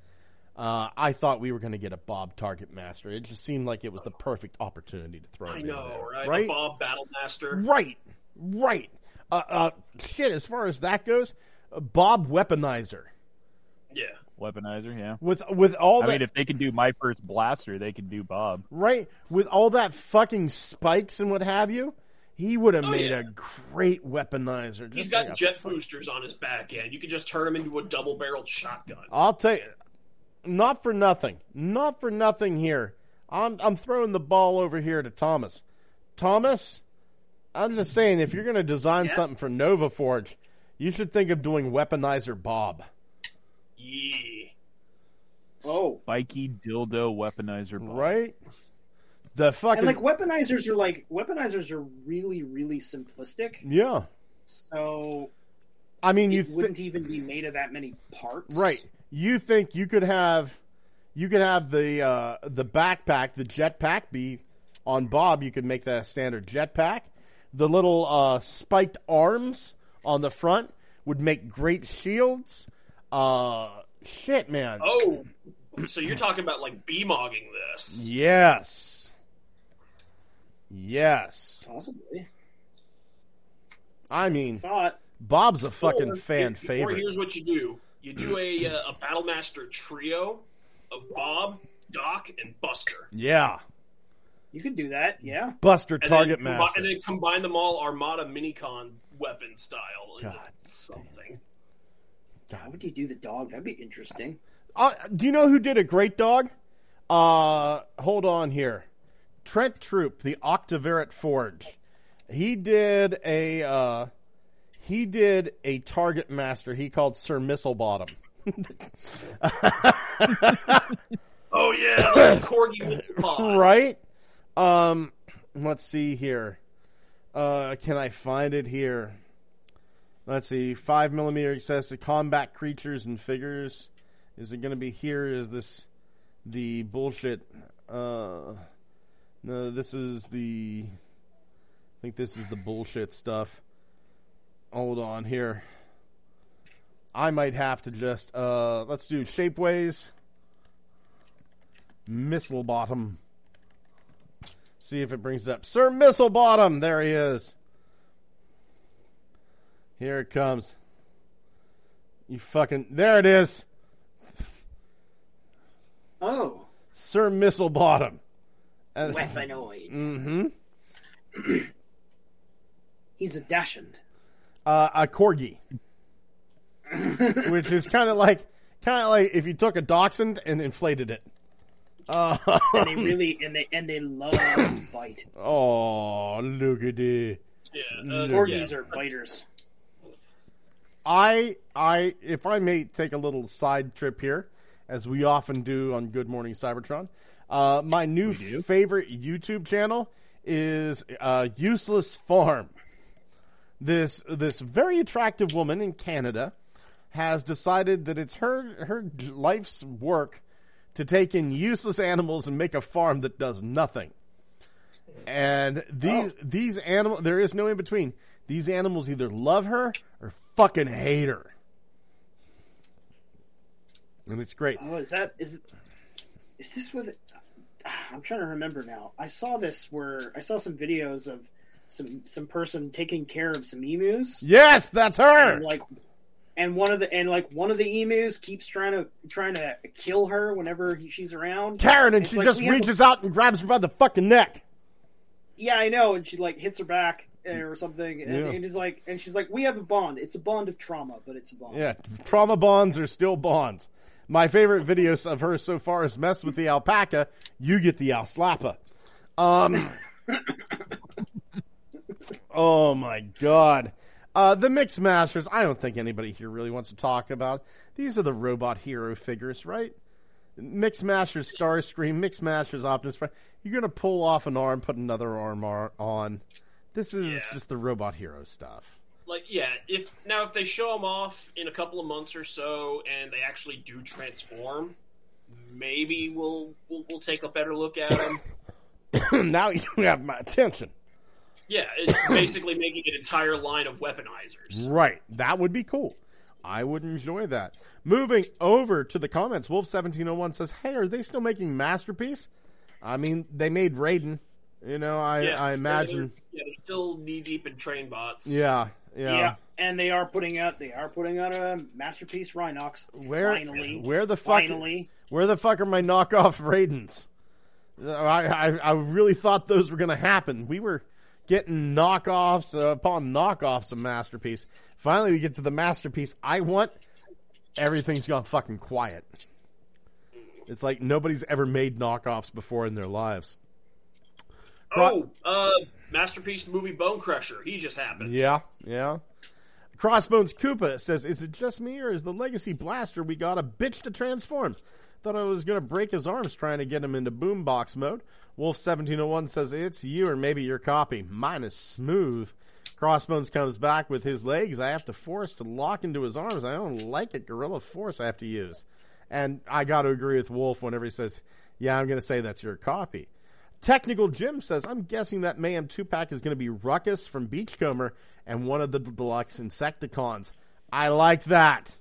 Uh, I thought we were going to get a Bob Target Master. It just seemed like it was the perfect opportunity to throw. I it know, in right? right? A Bob Battle Master. Right, right. Uh, uh, shit, as far as that goes, uh, Bob Weaponizer. Yeah. Weaponizer, yeah. With with all I that... mean, if they can do My First Blaster, they can do Bob. Right. With all that fucking spikes and what have you, he would have oh, made yeah. a great Weaponizer. Just He's got like jet boosters on his back end. You could just turn him into a double-barreled shotgun. I'll tell you. Not for nothing. Not for nothing here. I'm I'm throwing the ball over here to Thomas. Thomas, I'm just saying, if you're going to design yeah. something for NovaForge, you should think of doing Weaponizer Bob. Yeah. Oh. Spiky Dildo Weaponizer Bob. Right? The fucking and like weaponizers are like weaponizers are really really simplistic. Yeah. So I mean, it you th- wouldn't even be made of that many parts, right? You think you could have you could have the uh, the backpack, the jetpack, be on Bob. You could make that a standard jetpack. The little uh, spiked arms on the front would make great shields. Uh, shit, man. Oh, so you're talking about like B-mogging this? Yes. Yes. Possibly. I mean, thought. Bob's a fucking or, fan favorite. Or here's what you do. You do a uh, a Battlemaster trio of Bob, Doc, and Buster. Yeah. You could do that, yeah. Buster, and Target then, Master. And then combine them all Armada Minicon weapon style into something. God. How would you do the dog? That'd be interesting. Uh, do you know who did a great dog? Uh, hold on here. Trent Troop, the Octaveret Forge. He did a... Uh, He did a Target Master he called Sir Misslebottom. Oh, yeah, like Corgi Misslebottom. Right? Um, let's see here. Uh, can I find it here? Let's see. five millimeter access to combat creatures and figures. Is it going to be here? Is this the bullshit? Uh, no, this is the... I think this is the bullshit stuff. Hold on here. I might have to just uh, let's do Shapeways, Misslebottom. See if it brings it up. Sir Misslebottom, there he is. Here it comes. You fucking there it is. Oh, Sir Misslebottom. Weaponoid. Mm-hmm. He's a dachshund. Uh, a corgi, which is kind of like, kind of like if you took a dachshund and inflated it. Uh, and they really and they and they love to bite. Oh, look at it! Yeah, uh, corgis yeah. are biters. I I if I may take a little side trip here, as we often do on Good Morning Cybertron. Uh, my new favorite YouTube channel is uh, Useless Farm. This this very attractive woman in Canada has decided that it's her her life's work to take in useless animals and make a farm that does nothing. And these oh. these animals, there is no in between. These animals either love her or fucking hate her, and it's great. Oh, is that is is this with? I'm trying to remember now. I saw this where I saw some videos of. Some some person taking care of some emus. Yes, that's her. And like, and one of the and like one of the emus keeps trying to trying to kill her whenever he, she's around. Karen, and, and she like, just reaches a... out and grabs her by the fucking neck. Yeah, I know, and she like hits her back or something, and, yeah. and he's like, and she's like, we have a bond. It's a bond of trauma, but it's a bond. Yeah, trauma bonds are still bonds. My favorite videos of her so far is mess with the alpaca. You get the alslappa. Um. Oh my God. Uh, the Mixmasters, I don't think anybody here really wants to talk about. These are the robot hero figures, right? Mixmasters, Starscream, Mixmasters, Optimus Prime. You're going to pull off an arm, put another arm on. This is yeah. just the robot hero stuff. Like, yeah, if now if they show them off in a couple of months or so and they actually do transform, maybe we'll we'll, we'll take a better look at them. Now you have my attention. Yeah, it's basically making an entire line of weaponizers. Right. That would be cool. I would enjoy that. Moving over to the comments, Wolf seventeen oh one says, hey, are they still making Masterpiece? I mean, they made Raiden. You know, I, yeah, I imagine. They're, yeah, they're still knee-deep in train bots. Yeah, yeah. Yeah, and they are putting out They are putting out a Masterpiece Rhinox. Where, finally. Where the fuck, finally. Where the fuck are my knockoff Raidens? I, I, I really thought those were going to happen. We were... Getting knockoffs uh, upon knockoffs of Masterpiece. Finally, we get to the Masterpiece I want. Everything's gone fucking quiet. It's like nobody's ever made knockoffs before in their lives. Cro- oh, uh, Masterpiece movie Bonecrusher. He just happened. Yeah, yeah. Crossbones Koopa says, is it just me or is the Legacy Blaster we got a bitch to transform? Thought I was going to break his arms trying to get him into boombox mode. Wolf seventeen oh one says, it's you or maybe your copy. Mine is smooth. Crossbones comes back with his legs. I have to force to lock into his arms. I don't like it. Gorilla force I have to use. And I got to agree with Wolf whenever he says, yeah, I'm going to say that's your copy. Technical Jim says, I'm guessing that Mayhem two-pack is going to be Ruckus from Beachcomber and one of the deluxe Insecticons. I like that.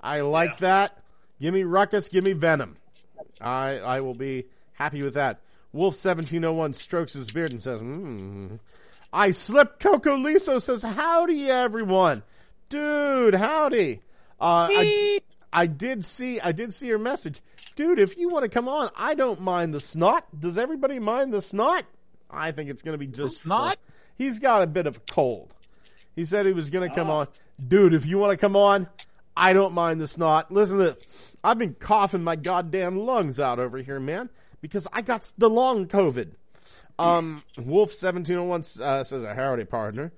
I like yeah. that. Give me Ruckus. Give me Venom. I I will be happy with that. Wolf seventeen oh one strokes his beard and says, hmm. I slipped. Coco Liso says, howdy, everyone. Dude, howdy. Uh, I, I did see I did see your message. Dude, if you want to come on, I don't mind the snot. Does everybody mind the snot? I think it's going to be just snot. He's got a bit of a cold. He said he was going to come oh. on. Dude, if you want to come on, I don't mind the snot. Listen to this. I've been coughing my goddamn lungs out over here, man, because I got the long COVID. Um, Wolf seventeen oh one uh, says, a howdy, partner.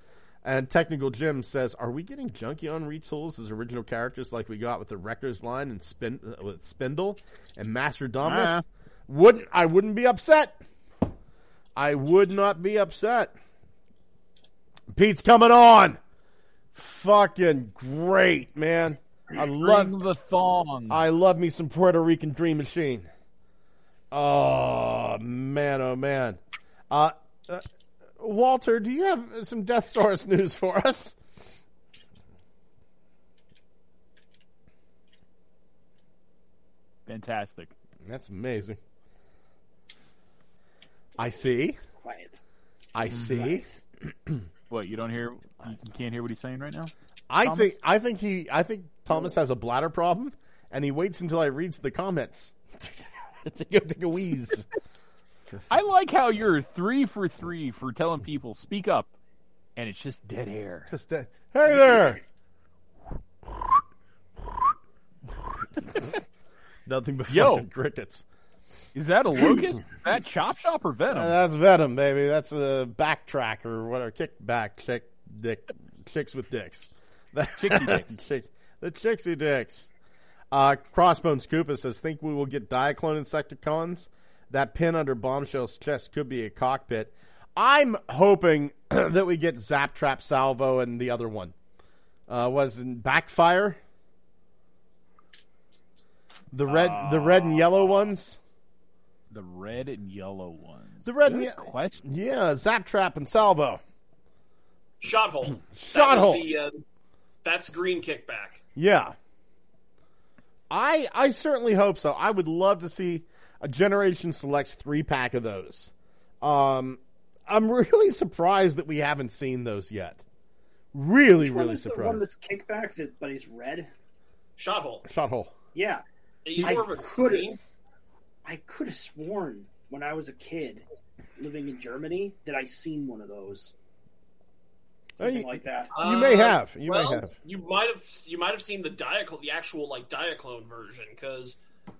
And Technical Jim says, are we getting Junkie on retools as original characters like we got with the Wreckers line and spin, uh, with Spindle and Master Dominus? Uh-huh. Wouldn't, I wouldn't be upset. I would not be upset. Pete's coming on. Fucking great, man. I love the thong. I love me some Puerto Rican Dream Machine. Oh, man, oh, man. Uh... uh Walter, do you have some Death Stars news for us? Fantastic. That's amazing. I see. Quiet. I see. Nice. What, you don't hear you can't hear what he's saying right now? I Thomas? think I think he I think Thomas has a bladder problem and he waits until I reads the comments to go take a wheeze. I like how you're three for three for telling people, speak up, and it's just dead air. Just dead. Hey there! Nothing but Yo, fucking crickets. Is that a locust? Is that Chop Shop or Venom? Uh, that's Venom, baby. That's a backtrack or whatever. Kickback. Chick, dick. Chicks with dicks. Chicksy dicks. Chick, the Chicksy dicks. Uh, Crossbones Koopa says, think we will get Diaclone Insecticons? That pin under Bombshell's chest could be a cockpit. I'm hoping that we get Zap Trap Salvo and the other one. Uh, was in Backfire? The red, uh, the red and yellow ones. The red and yellow ones. The red Good and yellow. Question. Yeah, Zap Trap and Salvo. Shot hole. Shot that hole. The, uh, that's green kickback. Yeah. I I certainly hope so. I would love to see a Generation Selects three-pack of those. Um, I'm really surprised that we haven't seen those yet. Really, Which really one surprised. The one that's kickback, that, but he's red? Shot hole. Shot hole. Yeah. He's I could I could have sworn when I was a kid living in Germany that I seen one of those. Something oh, you, like that. You uh, may have. You well, may have. You might have. You might have seen the Diaclone, the actual like Diaclone version, because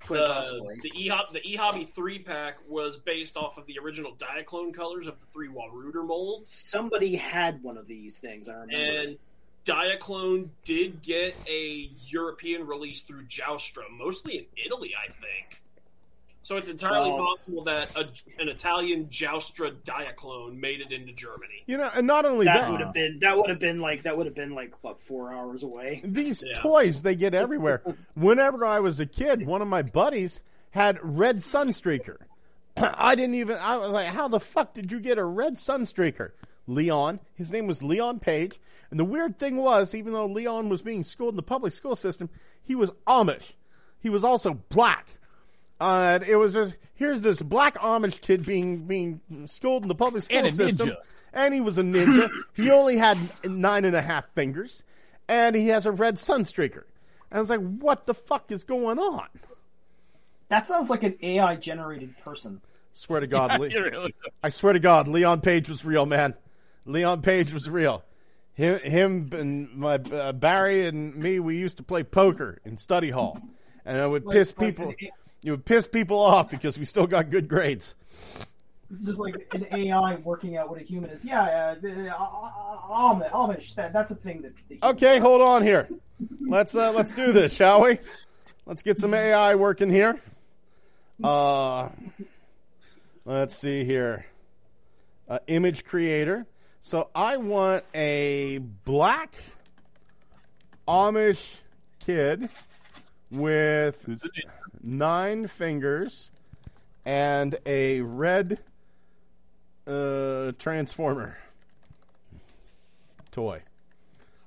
The, the E-Hobby, the E-Hobby three-pack was based off of the original Diaclone colors of the three Waruder molds. Somebody had one of these things, I remember. And Diaclone did get a European release through Joustra, mostly in Italy, I think. So it's entirely well, possible that a, an Italian Joustra Diaclone made it into Germany. You know, and not only that, that would have been that would have been like that would have been like what, four hours away. These yeah. toys they get everywhere. Whenever I was a kid, one of my buddies had Red Sunstreaker. I didn't even. I was like, how the fuck did you get a Red Sunstreaker, Leon? His name was Leon Page, and the weird thing was, even though Leon was being schooled in the public school system, he was Amish. He was also black. Uh, it was just, here's this black Amish kid being being schooled in the public school and system, ninja. and he was a ninja. He only had nine and a half fingers, and he has a red sunstreaker. And I was like, what the fuck is going on? That sounds like an A I-generated person. Swear to God, yeah, Le- really I swear to God, Leon Page was real, man. Leon Page was real. Him, him and my uh, Barry and me, we used to play poker in study hall, and I would like, piss people. Like, It would piss people off because we still got good grades. just like an A I working out what a human is. Yeah, uh, Amish. That that's a thing that. The okay, hold on here. Let's uh, let's do this, shall we? Let's get some A I working here. Uh, let's see here. Uh, image creator. So I want a black Amish kid with nine fingers and a red uh, transformer toy.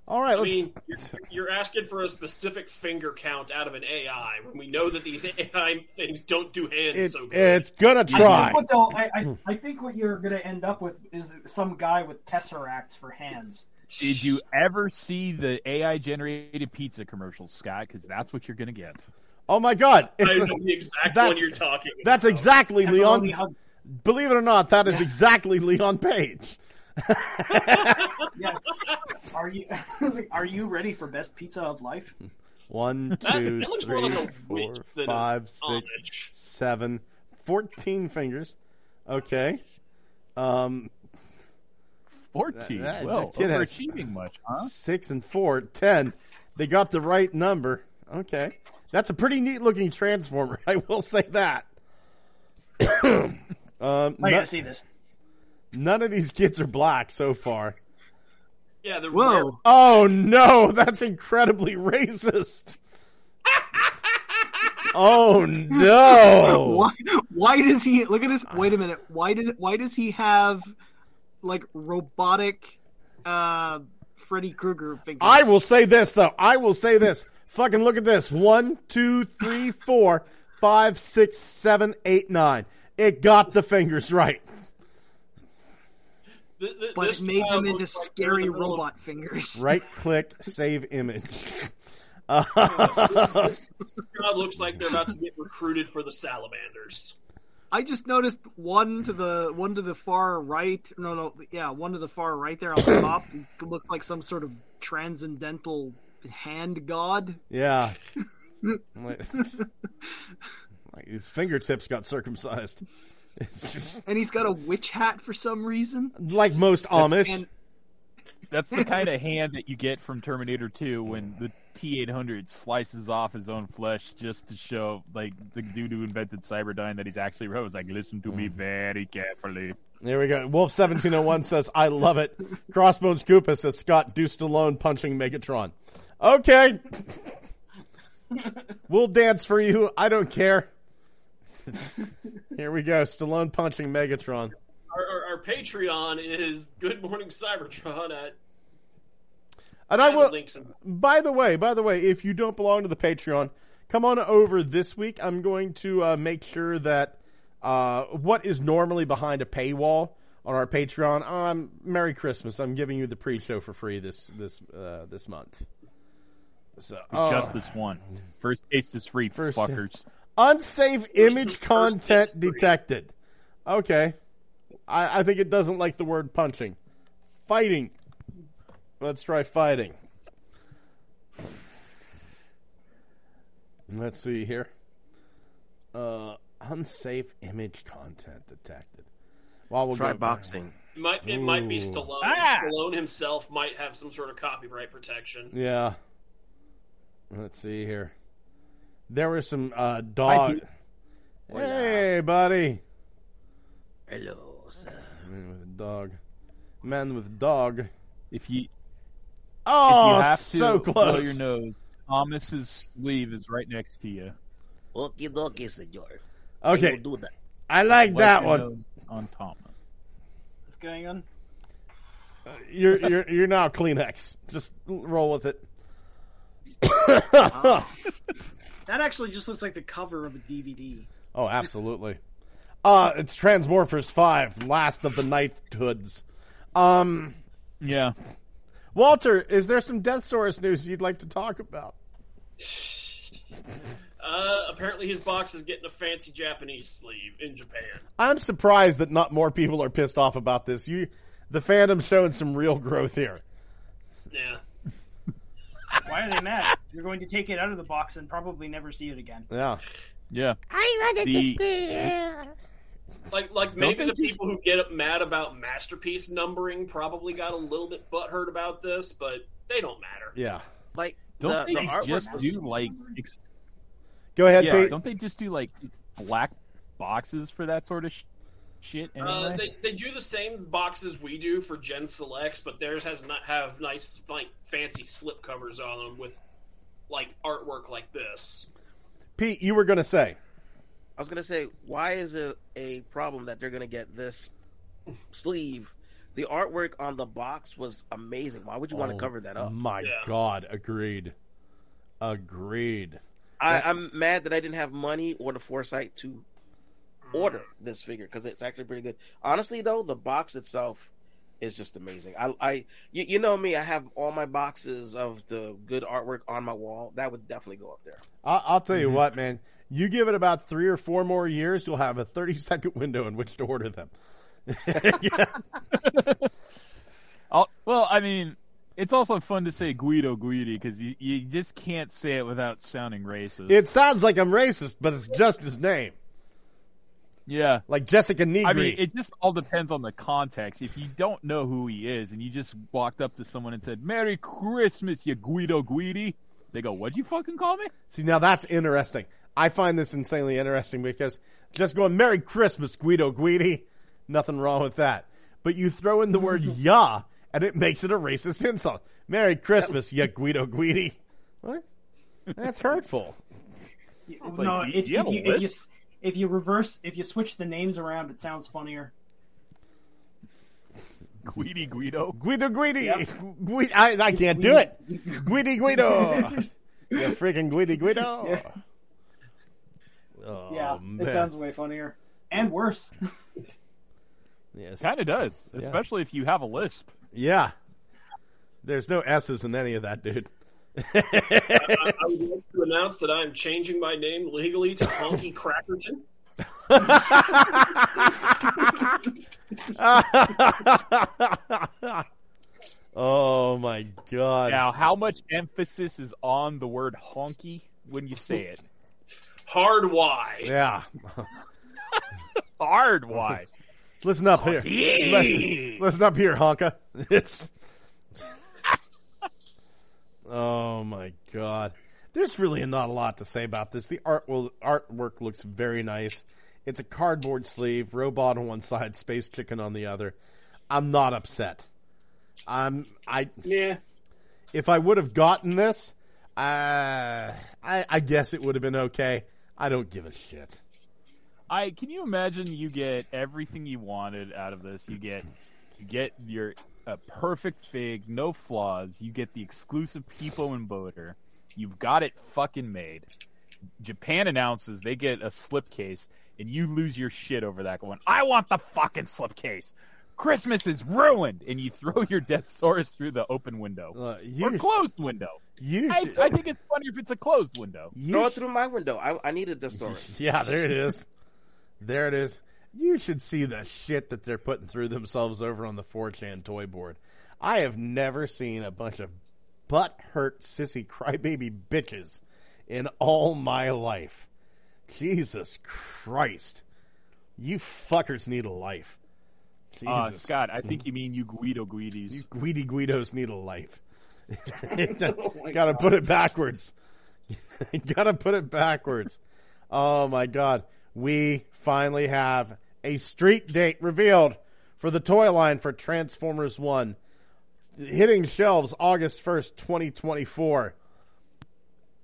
All right, I let's... mean, you're, you're asking for a specific finger count out of an A I when we know that these A I things don't do hands it's, so good. It's gonna try. I think what, I, I, I think what you're gonna end up with is some guy with tesseracts for hands. Did you ever see the A I-generated pizza commercials, Scott? Because that's what you're gonna get. Oh my God! It's I know a, the exact one you're talking about. That's exactly Leon. Leon. Believe it or not, that is yeah. exactly Leon Page. Yes. Are you are you ready for best pizza of life? One, two, that, that three, like four, five, six, Amish. seven, fourteen fingers. Okay. Um, fourteen. That, that, well, that overachieving much, huh? Six and four, ten. They got the right number. Okay, that's a pretty neat looking transformer. I will say that. um, I gotta not, see this. None of these kids are black so far. Yeah, they're Whoa. Rare. Oh, no. That's incredibly racist. Oh, no. Why, why does he... Look at this. Wait a minute. Why does Why does he have, like, robotic uh, Freddy Krueger figures? I will say this, though. I will say this. Fucking look at this. One, two, three, four, five, six, seven, eight, nine. It got the fingers right. The, the, but it made them into scary like robot of... fingers. Right-click, save image. Uh- this God looks like they're about to get recruited for the salamanders. I just noticed one to the one to the far right. No, no, yeah, one to the far right there on the top looks like some sort of transcendental hand god. Yeah. like, like his fingertips got circumcised. It's just... And he's got a witch hat for some reason. Like most Amish. That's, and... That's the kind of hand that you get from Terminator two when the T eight hundred slices off his own flesh just to show, like, the dude who invented Cyberdyne that he's actually wrote. It's like, listen to me very carefully. There we go. Wolf seventeen oh one says, I love it. Crossbones Koopa says, Scott Deuced alone punching Megatron. Okay. We'll dance for you. I don't care. Here we go, Stallone punching Megatron. Our, our, our Patreon is Good Morning Cybertron at. And I will. By the way, by the way, if you don't belong to the Patreon, come on over this week. I'm going to uh, make sure that uh, what is normally behind a paywall on our Patreon. Um, Merry Christmas! I'm giving you the pre-show for free this this uh, this month. So oh. just this one. First taste is free, First fuckers. T- Unsafe image content detected. Okay. I, I think it doesn't like the word punching. Fighting. Let's try fighting. Let's see here. Uh, unsafe image content detected. Well, we'll try boxing. It might, it might be Stallone. Ah! Stallone himself might have some sort of copyright protection. Yeah. Let's see here. There were some uh, dog. Hey, buddy. Hello, sir. Man with a dog. Man with a dog. If you, oh, if you have so to close. Blow your nose, Amis's sleeve is right next to you. Okie dokie, senor. Okay. I, do that. I like blow that one. On Thomas. What's going on? Uh, you're you're you're now Kleenex. Just roll with it. Oh. That actually just looks like the cover of a D V D. Oh, absolutely. Uh, it's Transmorphers five, Last of the Knighthoods. Um, yeah. Walter, is there some Deathsaurus news you'd like to talk about? Uh, apparently his box is getting a fancy Japanese sleeve in Japan. I'm surprised that not more people are pissed off about this. You, the fandom's showing some real growth here. Yeah. Why are they mad? You're going to take it out of the box and probably never see it again. Yeah. Yeah. I wanted the, to see it. Like, like maybe the people who get mad about masterpiece numbering probably got a little bit butthurt about this, but they don't matter. Yeah, like don't the, they the just was... do like? Ex- Go ahead, yeah, Pete. Don't they just do like black boxes for that sort of sh- shit? Anyway? Uh, they they do the same boxes we do for Gen Selects, but theirs has not have nice like fancy slip covers on them with like artwork like this. Pete, you were gonna say. I was going to say, why is it a problem that they're going to get this sleeve? The artwork on the box was amazing. Why would you oh, want to cover that up? My yeah. God, agreed. Agreed. I, I'm mad that I didn't have money or the foresight to order this figure because it's actually pretty good. Honestly, though, the box itself is just amazing. I, I you, you know me, I have all my boxes of the good artwork on my wall. That would definitely go up there. I'll, I'll tell you mm-hmm. what, man. You give it about three or four more years, you'll have a thirty-second window in which to order them. yeah. I'll, well, I mean, it's also fun to say Guido Guidi because you, you just can't say it without sounding racist. It sounds like I'm racist, but it's just his name. Yeah. Like Jessica Negri. I mean, it just all depends on the context. If you don't know who he is and you just walked up to someone and said, Merry Christmas, you Guido Guidi, they go, what'd you fucking call me? See, now that's interesting. I find this insanely interesting because just going, Merry Christmas, Guido Guidi, nothing wrong with that. But you throw in the word ya, and it makes it a racist insult. Merry Christmas, ya Guido Guidi. What? That's hurtful. It's like, no, if, you if, you, if, you, if you reverse, if you switch the names around, it sounds funnier. Guidi Guido? Guido Guidi. Yep. Gui- I, I can't do it. Guidi Guido. Yeah, freaking Guidi Guido. Yeah. Oh, yeah, man. It sounds way funnier and worse. Yes, kind of does, especially yeah. if you have a lisp. Yeah, there's no S's in any of that, dude. I, I, I would like to announce that I'm changing my name legally to Honky Crackerton. Oh my God! Now, how much emphasis is on the word honky when you say it? Hard Y. Yeah. Hard Y. Listen up here. Listen, listen up here, Honka. It's. Oh, my God. There's really not a lot to say about this. The art well, artwork looks very nice. It's a cardboard sleeve, robot on one side, space chicken on the other. I'm not upset. I'm. I. Yeah. If I would have gotten this, uh, I, I guess it would have been okay. I don't give a shit. I can you imagine you get everything you wanted out of this? You get you get your a perfect fig, no flaws. You get the exclusive Peepo and Boater. You've got it fucking made. Japan announces they get a slipcase, and you lose your shit over that one. I want the fucking slipcase. Christmas is ruined, and you throw your Deathsaurus through the open window uh, or closed should, window. You I, I think it's funny if it's a closed window. Throw it through my window. I, I need a Deathsaurus. Yeah, there it is. There it is. You should see the shit that they're putting through themselves over on the four chan toy board. I have never seen a bunch of butt-hurt sissy crybaby bitches in all my life. Jesus Christ. You fuckers need a life. Jesus. Uh, Scott, I think you mean you Guido Guidis. You Guidi Guidos need a life. oh Gotta God. put it backwards. Gotta put it backwards. Oh, my God. We finally have a street date revealed for the toy line for Transformers one. Hitting shelves August first, twenty twenty-four.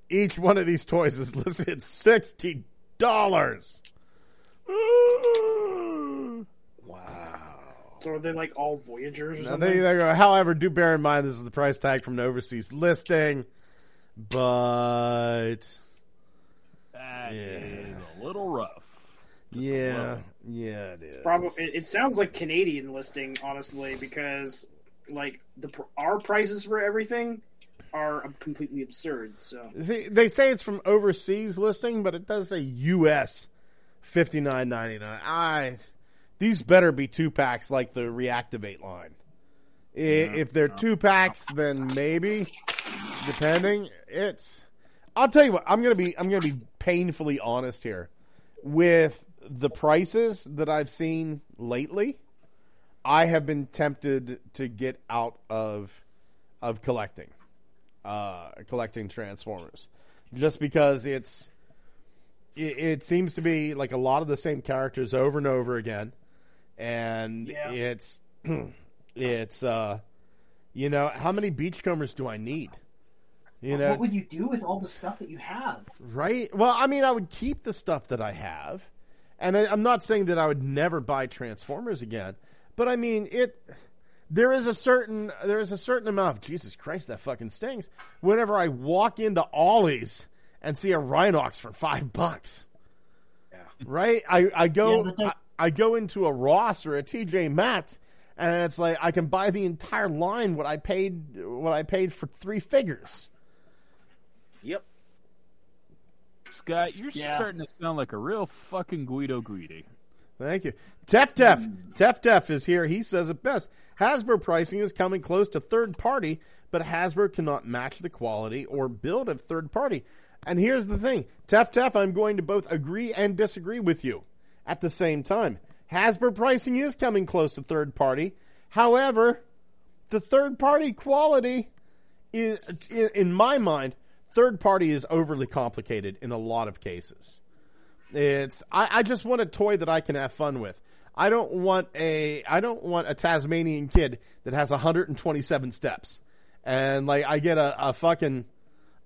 Each one of these toys is listed at sixty dollars. So are they like all Voyagers or no, something? They, they go, however, do bear in mind this is the price tag from an overseas listing, but that yeah. is a little rough. Just yeah, rough. yeah, it is. Probably it sounds like Canadian listing, honestly, because like the our prices for everything are completely absurd. So they, they say it's from overseas listing, but it does say U S fifty-nine ninety-nine. I. These better be two packs like the Reactivate line. If they're two packs, then maybe, depending. It's. I'll tell you what. I'm gonna be. I'm gonna be painfully honest here. With the prices that I've seen lately, I have been tempted to get out of of collecting, uh, collecting Transformers, just because it's it, it seems to be like a lot of the same characters over and over again, and yeah. it's it's uh, you know, how many Beachcombers do I need? You know, what would you do with all the stuff that you have? Right. Well, I mean, I would keep the stuff that I have, and I, I'm not saying that I would never buy Transformers again. But I mean, it. There is a certain there is a certain amount of, Jesus Christ, that fucking stings. Whenever I walk into Ollie's and see a Rhinox for five bucks, yeah. right? I I go yeah. I, I go into a Ross or a T J Maxx, and it's like I can buy the entire line what I paid what I paid for three figures. Yep. Scott, you're yeah. starting to sound like a real fucking Guido greedy. Thank you. Tef Tef. Tef Tef is here. He says it best. Hasbro pricing is coming close to third party, but Hasbro cannot match the quality or build of third party. And here's the thing. Tef Tef, I'm going to both agree and disagree with you at the same time. Hasbro pricing is coming close to third party. However, the third party quality is, in my mind, third party is overly complicated in a lot of cases. It's I, I just want a toy that I can have fun with. I don't want a I don't want a Tasmanian kid that has one hundred twenty-seven steps, and like I get a, a fucking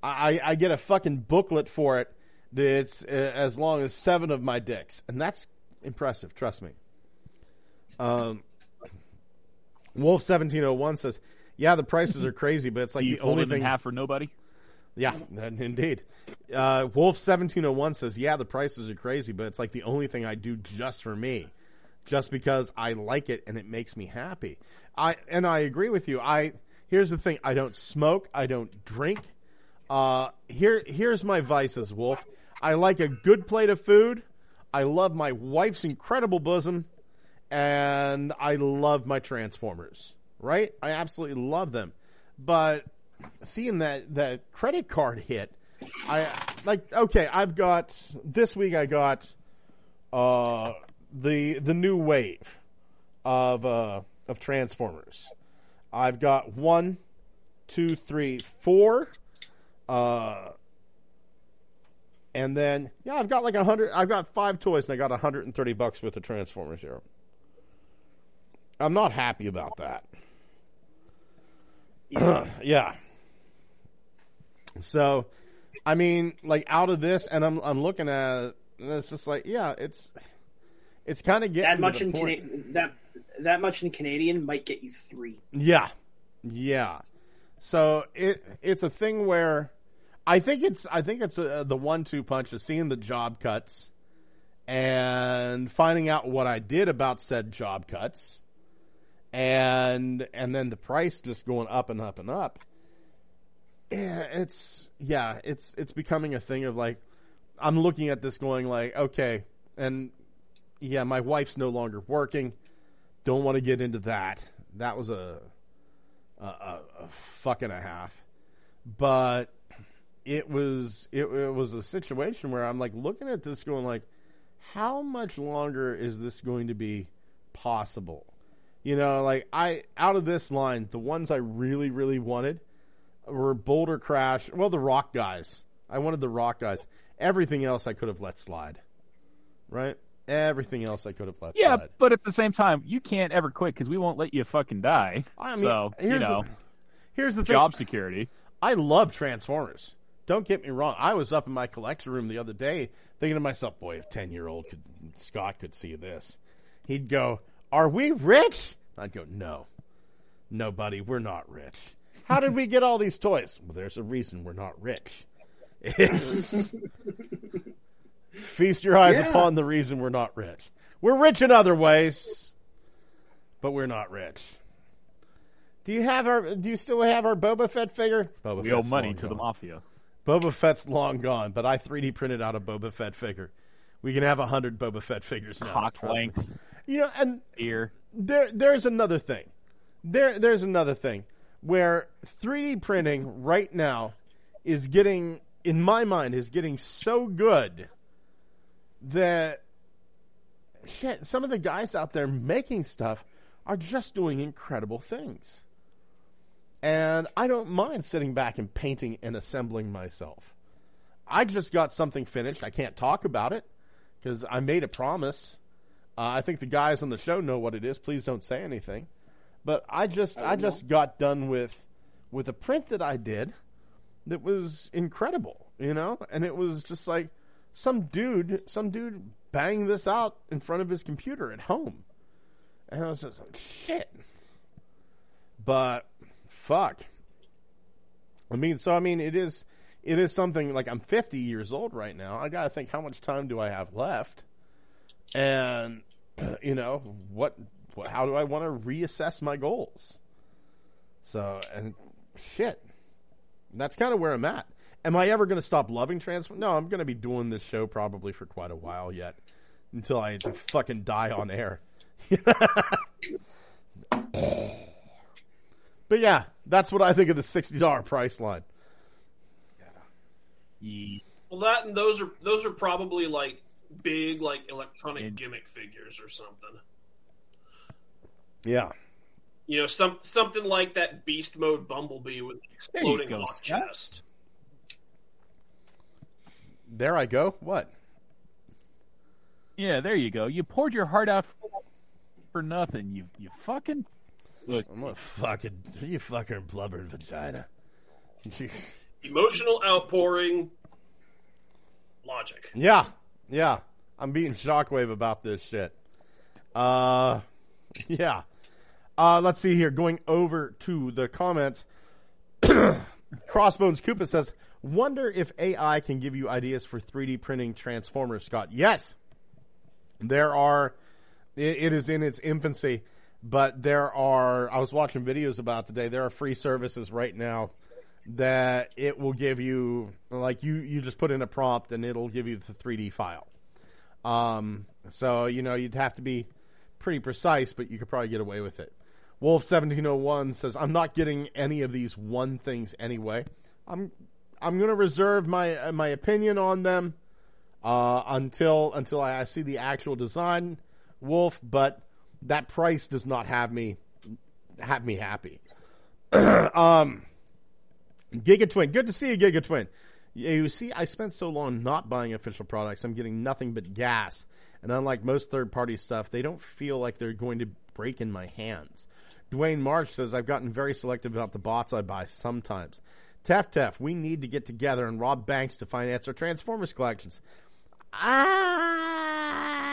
I, I get a fucking booklet for it that's as long as seven of my dicks, and that's impressive. Trust me. Um, Wolf seventeen oh one says, "Yeah, the prices are crazy, but it's like Do you the only thing half for nobody." Yeah, indeed. Uh, Wolf seventeen oh one says, yeah, the prices are crazy, but it's like the only thing I do just for me, just because I like it and it makes me happy. I and I agree with you. I here's the thing: I don't smoke, I don't drink. Uh, here, here's my vices, Wolf. I like a good plate of food. I love my wife's incredible bosom, and I love my Transformers. Right? I absolutely love them, but. Seeing that, that credit card hit, I like. Okay, I've got this week. I got uh, the the new wave of uh, of Transformers. I've got one, two, three, four, uh, and then yeah, I've got like a hundred. I've got five toys, and I got a hundred and thirty bucks worth of Transformers here. I'm not happy about that. Yeah. yeah. So, I mean, like out of this, and I'm I'm looking at it, and it's just like, yeah, it's it's kind of getting that much to the in point. Cana- that that much in Canadian might get you three. Yeah, yeah. So it it's a thing where I think it's I think it's a, the one-two punch of seeing the job cuts and finding out what I did about said job cuts, and and then the price just going up and up and up. Yeah, it's yeah, it's it's becoming a thing of like, I'm looking at this going like, okay, and yeah, my wife's no longer working. Don't want to get into that. That was a a, a, a fuck and a half. But it was it, it was a situation where I'm like looking at this going like, how much longer is this going to be possible? You know, like I out of this line, the ones I really really wanted. Or Boulder Crash. Well, the Rock guys. I wanted the Rock guys. Everything else I could have let slide. Right? Everything else I could have let yeah, slide. Yeah, but at the same time, you can't ever quit because we won't let you fucking die. I mean, so, here's you know. The, here's the thing. Job security. I love Transformers. Don't get me wrong. I was up in my collection room the other day thinking to myself, boy, if ten-year-old could, Scott could see this, he'd go, are we rich? I'd go, no. No, buddy, we're not rich. How did we get all these toys? Well, there's a reason we're not rich. It's feast your eyes yeah. upon the reason we're not rich. We're rich in other ways, but we're not rich. Do you have our? Do you still have our Boba Fett figure? Boba we Fett's owe money to gone. The mafia. Boba Fett's long gone, but I three D printed out a Boba Fett figure. We can have a hundred Boba Fett figures now. Cock length. You know, and ear. There, there's another thing. There, there's another thing. Where three D printing right now is getting, in my mind, is getting so good that shit, some of the guys out there making stuff are just doing incredible things. And I don't mind sitting back and painting and assembling myself. I just got something finished. I can't talk about it because I made a promise. Uh, I think the guys on the show know what it is. Please don't say anything. But I just I, I just got done with with a print that I did that was incredible, you know? And it was just like some dude, some dude banged this out in front of his computer at home. And I was just like, shit. But fuck. I mean, so I mean, it is it is something like I'm fifty years old right now. I got to think, how much time do I have left? And uh, you know, what, what how do I want to reassess my goals? So, and shit. That's kind of where I'm at. Am I ever going to stop loving Transformers? No, I'm going to be doing this show probably for quite a while yet until I fucking die on air. But yeah, that's what I think of the sixty dollars price line. Yeah. Well, that and those are those are probably like big like electronic yeah. gimmick figures or something. Yeah. You know, some something like that beast mode Bumblebee with the exploding hot chest. There I go. What? Yeah, there you go. You poured your heart out for nothing. You you fucking. Look, I'm a fucking you fucking blubbered vagina. Emotional outpouring. Logic. Yeah, yeah. I'm beating shockwave about this shit. Uh, yeah. Uh, let's see here. Going over to the comments. Crossbones Koopa says, "Wonder if A I can give you ideas for three D printing Transformers, Scott." Yes, there are. It, it is in its infancy. But there are, I was watching videos about today, there are free services right now that it will give you, like you, you just put in a prompt and it'll give you the three D file. Um, so, you know, you'd have to be pretty precise, but you could probably get away with it. Wolf seventeen oh one says, "I'm not getting any of these one things anyway. I'm, I'm going to reserve my, my opinion on them, uh, until, until I see the actual design, Wolf, but that price does not have me have me happy." um, Giga Twin, good to see you, Giga Twin. You see, I spent so long not buying official products. I'm getting nothing but gas, and unlike most third-party stuff, they don't feel like they're going to break in my hands. Dwayne Marsh says, "I've gotten very selective about the bots I buy sometimes." Tef Tef, we need to get together and rob banks to finance our Transformers collections. Ah.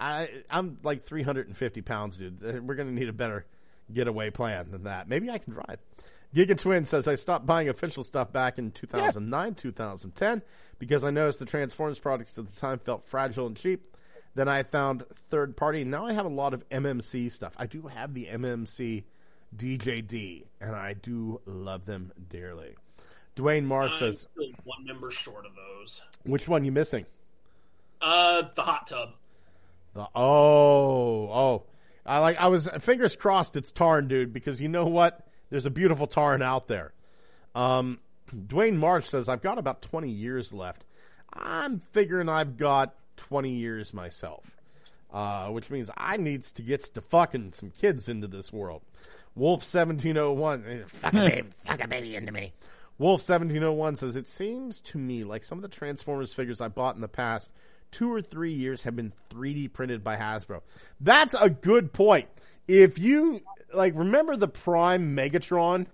I, I'm like three hundred fifty pounds, dude. We're going to need a better getaway plan than that. Maybe I can drive. Giga Twin says, "I stopped buying official stuff back in two thousand nine, yeah. two thousand ten, because I noticed the Transformers products at the time felt fragile and cheap. Then I found third party. Now I have a lot of M M C stuff." I do have the M M C D J D, and I do love them dearly. Dwayne Marsh says, "I'm still one member short of those." Which one you missing? Uh, the hot tub. The, oh, oh! I like. I was fingers crossed. It's Tarn, dude, because you know what? There's a beautiful Tarn out there. Um, Dwayne Marsh says, "I've got about twenty years left." I'm figuring I've got twenty years myself, uh, which means I needs to get to fucking some kids into this world. Wolf seventeen oh one, fuck a baby, fuck a baby into me. Wolf seventeen oh one says, "It seems to me like some of the Transformers figures I bought in the past two or three years have been three D printed by Hasbro." That's a good point. If you, like, remember the Prime Megatron?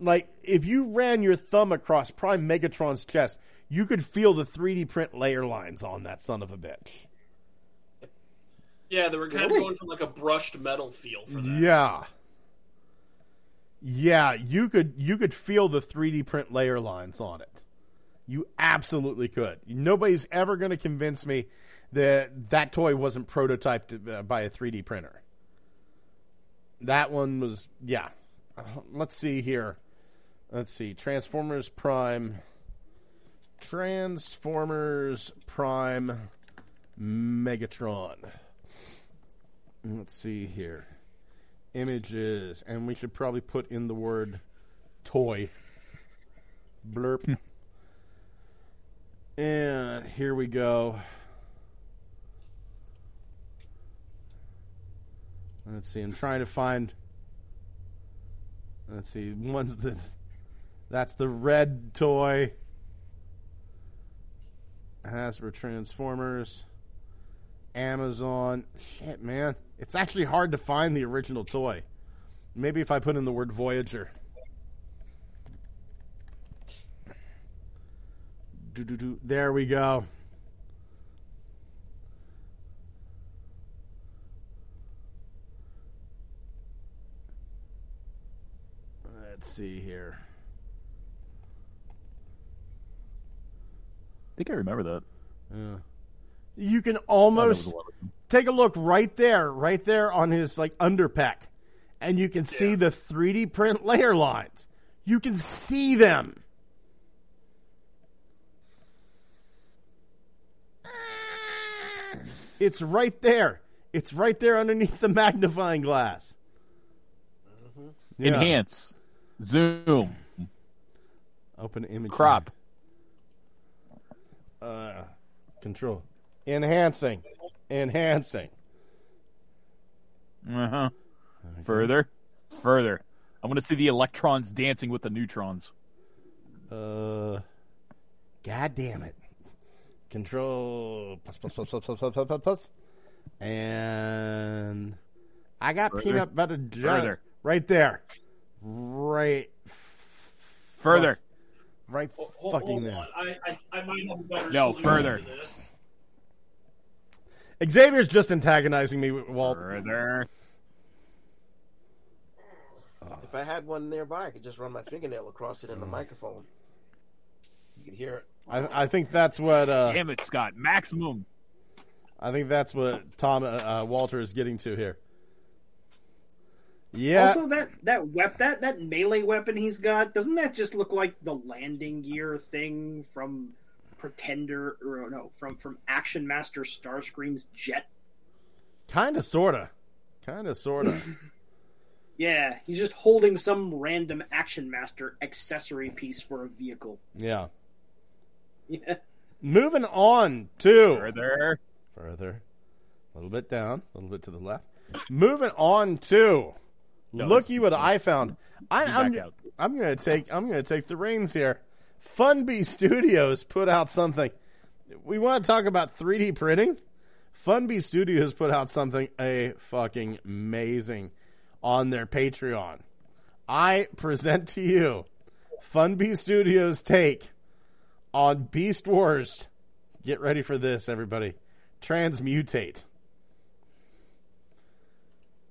Like, if you ran your thumb across Prime Megatron's chest, you could feel the three D print layer lines on that son of a bitch. Yeah, they were kind really? of going for, like, a brushed metal feel for that. Yeah. Yeah, you could you could feel the three D print layer lines on it. You absolutely could. Nobody's ever going to convince me that that toy wasn't prototyped by a three D printer. That one was, yeah. Uh, let's see here. Let's see. Transformers Prime. Transformers Prime Megatron. Let's see here. Images. And we should probably put in the word toy. Blurp. And here we go. Let's see. I'm trying to find. Let's see. One's the. That's the red toy. Hasbro Transformers. Amazon. Shit, man. It's actually hard to find the original toy. Maybe if I put in the word Voyager. Do-do-do. There we go. Let's see here. I think I remember that. Yeah. You can almost oh, take a look right there, right there on his like underpack, and you can yeah. see the three D print layer lines. You can see them. It's right there. It's right there underneath the magnifying glass. Mm-hmm. Yeah. Enhance. Zoom. Open image. Crop. Uh, control. Enhancing. Enhancing. Uh-huh. Okay. Further. Further. I want to see the electrons dancing with the neutrons. Uh, God damn it. Control plus plus plus plus plus plus plus plus plus, and I got further. Peanut butter jelly right there, right further, fuck. Right oh, oh, fucking there. I, I, I might have a better no further. This. Xavier's just antagonizing me, Walt. Further. If I had one nearby, I could just run my fingernail across it in the mm. microphone. You can hear it. I, I think that's what. Uh, Damn it, Scott! Maximum. I think that's what Tom uh, uh, Walter is getting to here. Yeah. Also, that that wep- that that melee weapon he's got, doesn't that just look like the landing gear thing from Pretender or no from from Action Master Starscream's jet? Kind of, sorta, kind of, sorta. Yeah, he's just holding some random Action Master accessory piece for a vehicle. Yeah. Yeah. Moving on to further, further, a little bit down, a little bit to the left. Moving on to no, looky what I found. I, I'm I'm gonna take I'm gonna take the reins here. Funbee Studios put out something. We want to talk about three D printing. Funbee Studios put out something a fucking amazing on their Patreon. I present to you Funbee Studios' take on Beast Wars. Get ready for this, everybody. Transmutate.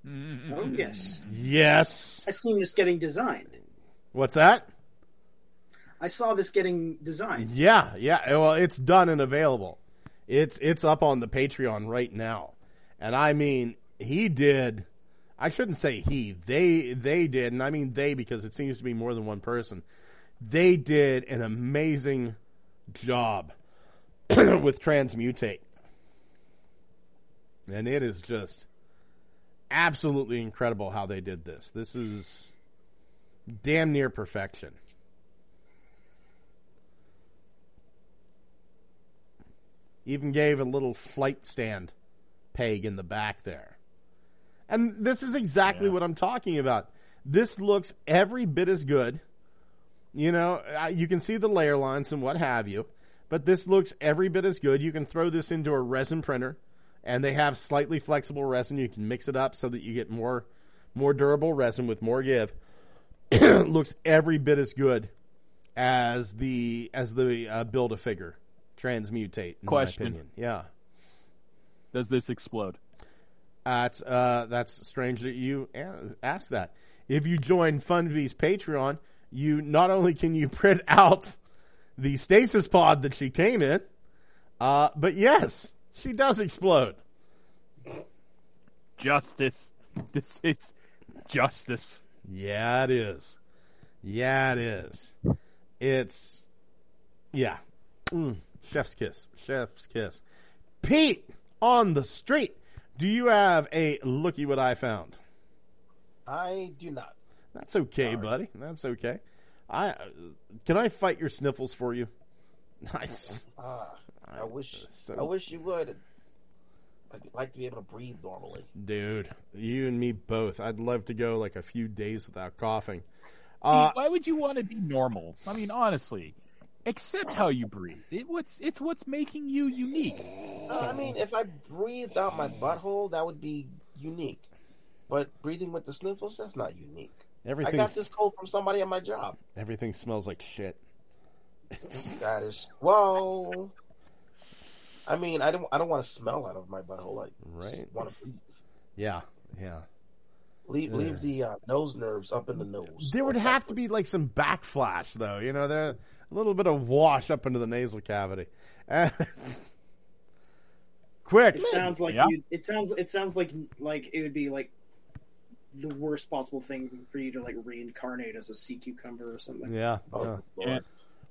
Oh, yes. Yes. I've seen this getting designed. What's that? I saw this getting designed. Yeah, yeah. Well, it's done and available. It's it's up on the Patreon right now. And I mean, he did... I shouldn't say he. They, they did, and I mean they because it seems to be more than one person. They did an amazing job with Transmutate. And it is just absolutely incredible how they did this. This is damn near perfection. Even gave a little flight stand peg in the back there. And this is exactly yeah. what I'm talking about. This looks every bit as good. You know, you can see the layer lines and what have you, but this looks every bit as good. You can throw this into a resin printer, and they have slightly flexible resin. You can mix it up so that you get more, more durable resin with more give. Looks every bit as good as the as the uh, Build-A-Figure Transmutate. In Question. My opinion. Yeah. Does this explode? Uh, it's, uh, that's strange that you asked that. If you join Funbee's Patreon, you not only can you print out the stasis pod that she came in, uh, but yes, she does explode. Justice. This is justice. Yeah, it is. Yeah, it is. It's, yeah. Mm, chef's kiss. Chef's kiss. Pete on the street. Do you have a looky what I found? I do not. That's okay, Sorry. buddy. That's okay. I uh, can I fight your sniffles for you? Nice. Uh, I, I wish. So, I wish you would. I'd like to be able to breathe normally. Dude, you and me both. I'd love to go like a few days without coughing. Uh, Why would you want to be normal? I mean, honestly, accept how you breathe. It, what's, it's what's making you unique. Uh, I mean, if I breathed out my butthole, that would be unique. But breathing with the sniffles, that's not unique. I got this cold from somebody at my job. Everything smells like shit. That is, whoa. I mean, I don't. I don't want to smell out of my butthole. I right. just want to breathe. Yeah, yeah. Leave, yeah. leave the uh, nose nerves up in the nose. There would have to be like some backflash, though. You know, there a little bit of wash up into the nasal cavity. Quick. It sounds like yeah. you, it sounds. It sounds like like it would be like the worst possible thing for you to like reincarnate as a sea cucumber or something. Yeah. Oh, yeah.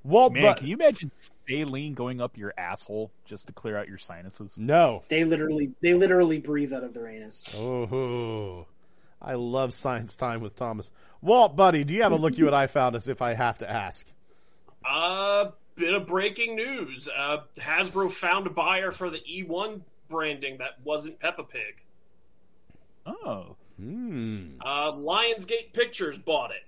Well, man, but, can you imagine saline going up your asshole just to clear out your sinuses? No, they literally they literally breathe out of their anus. Oh, I love science time with Thomas. Walt, buddy, do you have a look? You and I found us. If I have to ask, a uh, bit of breaking news: uh, Hasbro found a buyer for the E one branding that wasn't Peppa Pig. Oh, hmm. Uh, Lionsgate Pictures bought it.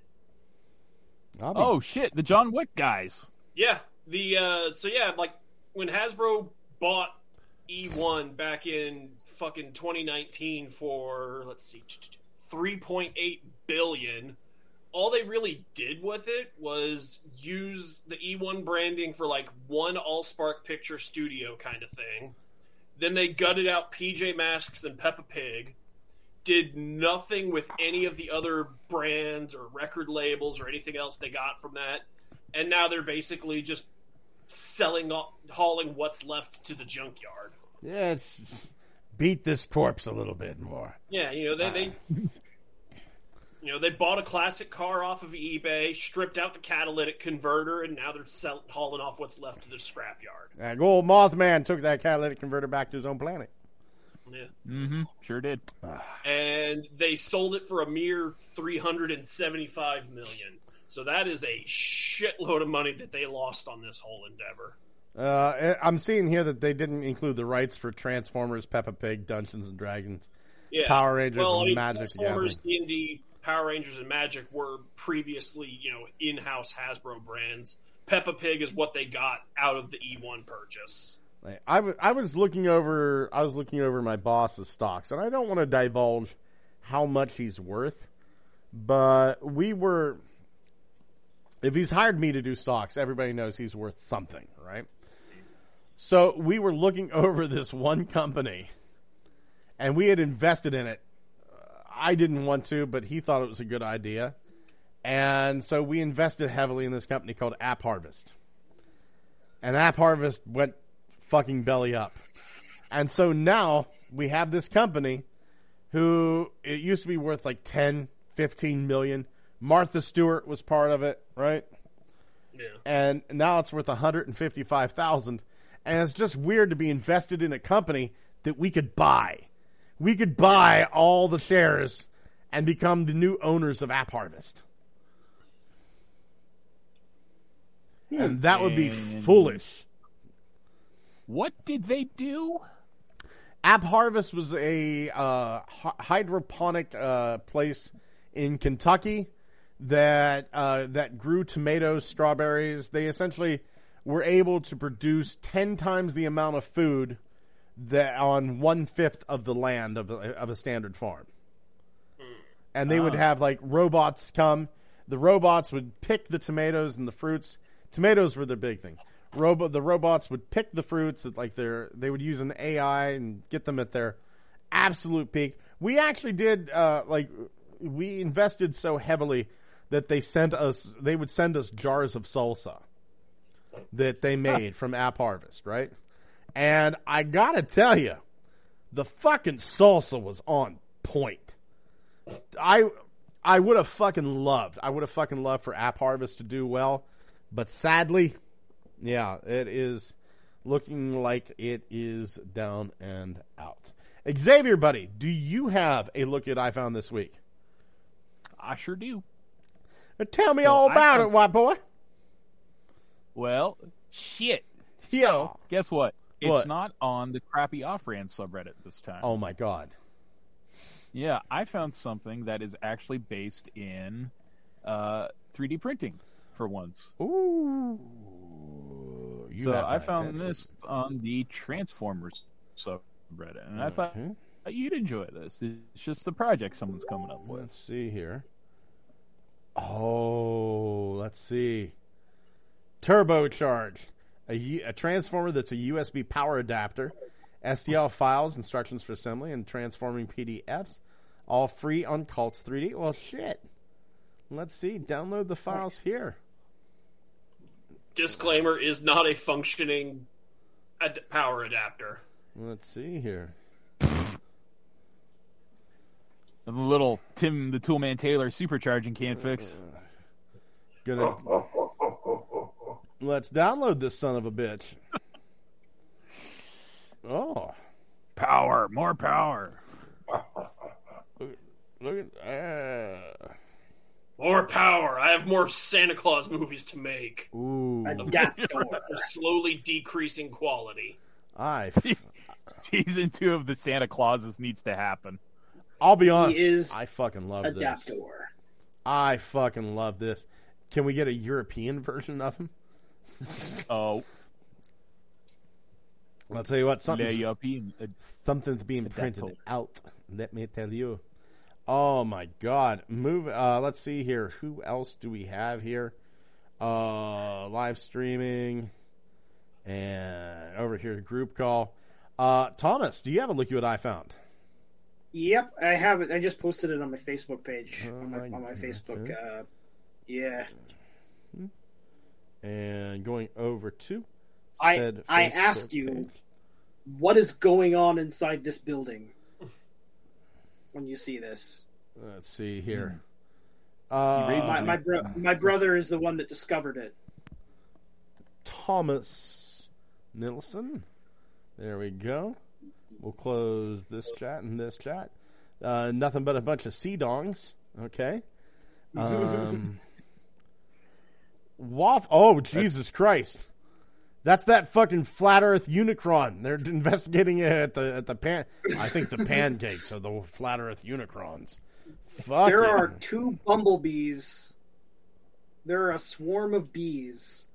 Be... Oh shit! The John Wick guys. Yeah, the uh, so yeah, like when Hasbro bought E one back in fucking twenty nineteen for let's see, three point eight billion dollars. All they really did with it was use the E one branding for like one AllSpark Picture Studio kind of thing. Then they gutted out P J Masks and Peppa Pig. Did nothing with any of the other brands or record labels or anything else they got from that. And now they're basically just selling, hauling what's left to the junkyard. Yeah, it's beat this corpse a little bit more. Yeah, you know, they, uh. they you know, they bought a classic car off of eBay, stripped out the catalytic converter, and now they're sell, hauling off what's left to the scrapyard. And old Mothman took that catalytic converter back to his own planet. Yeah. Mm-hmm. Sure did. And they sold it for a mere three hundred seventy-five million dollars. So that is a shitload of money that they lost on this whole endeavor. Uh, I'm seeing here that they didn't include the rights for Transformers, Peppa Pig, Dungeons and Dragons, yeah. Power Rangers, well, and I mean, Magic. Transformers, D and D, Power Rangers, and Magic were previously, you know, in-house Hasbro brands. Peppa Pig is what they got out of the E one purchase. I, w- I was looking over I was looking over my boss's stocks, and I don't want to divulge how much he's worth, but we were if he's hired me to do stocks, everybody knows he's worth something, right? So we were looking over this one company, and we had invested in it. I didn't want to, but he thought it was a good idea, and so we invested heavily in this company called App Harvest, and App Harvest went fucking belly up. And so now we have this company who it used to be worth like ten, fifteen million. Martha Stewart was part of it, right? Yeah. And now it's worth one hundred fifty-five thousand. And it's just weird to be invested in a company that we could buy. We could buy all the shares and become the new owners of App Harvest. Hmm. And that would be and... foolish. What did they do? App Harvest was a uh, hydroponic uh, place in Kentucky that uh, that grew tomatoes, strawberries. They essentially were able to produce ten times the amount of food that on one fifth of the land of a, of a standard farm. And they oh. would have like robots come. The robots would pick the tomatoes and the fruits. Tomatoes were the big thing. Robo, the robots would pick the fruits at like their, they would use an A I and get them at their absolute peak. We actually did, uh, like we invested so heavily that they sent us, they would send us jars of salsa that they made from App Harvest, right? And I gotta tell you, the fucking salsa was on point. I, I would have fucking loved, I would have fucking loved for App Harvest to do well, but sadly, yeah, it is looking like it is down and out. Xavier, buddy, do you have a look at I Found This Week? I sure do. Tell me so all about found... it, white boy. Well, shit. Yeah. So, guess what? It's what? Not on the crappy off-brand subreddit this time. Oh, my God. Yeah, I found something that is actually based in uh, three D printing for once. Ooh. You so I found attention. This on the Transformers subreddit, and okay. I thought you'd enjoy this. It's just the project someone's coming up with. Let's see here. Oh, let's see. Turbocharge. A, a transformer that's a U S B power adapter, S T L files, instructions for assembly, and transforming P D Fs, all free on Cults three D. Well, shit. Let's see. Download the files here. Disclaimer is not a functioning ad- power adapter. Let's see here. The little Tim the Toolman Taylor supercharging can't fix. Gonna... Let's download this son of a bitch. Oh. Power. More power. Look, look at... Uh... More power. I have more Santa Claus movies to make. Ooh. They're slowly decreasing quality. I... Season two of the Santa Clauses needs to happen. I'll be honest. He is I fucking love adaptor. This. I fucking love this. Can we get a European version of him? Oh, I'll tell you what, something's, European, uh, something's being adaptor. Printed out. Let me tell you. Oh my God! Move. Uh, let's see here. Who else do we have here? Uh, live streaming, and over here group call. Uh, Thomas, do you have a look at what I found? Yep, I have it. I just posted it on my Facebook page. Oh on my, my, on my Facebook. Uh, yeah. And going over to said I, I asked you, page. What is going on inside this building when you see this? Let's see here. Uh, my my, bro- my brother is the one that discovered it. Thomas Nilsson. There we go. We'll close this chat and this chat. Uh, nothing but a bunch of sea dongs. Okay. Um... Waff! Oh, Jesus Christ. That's that fucking flat earth Unicron. They're investigating it at the at the pan. I think the pancakes are the flat earth Unicrons. Fuck There it. Are two bumblebees. There are a swarm of bees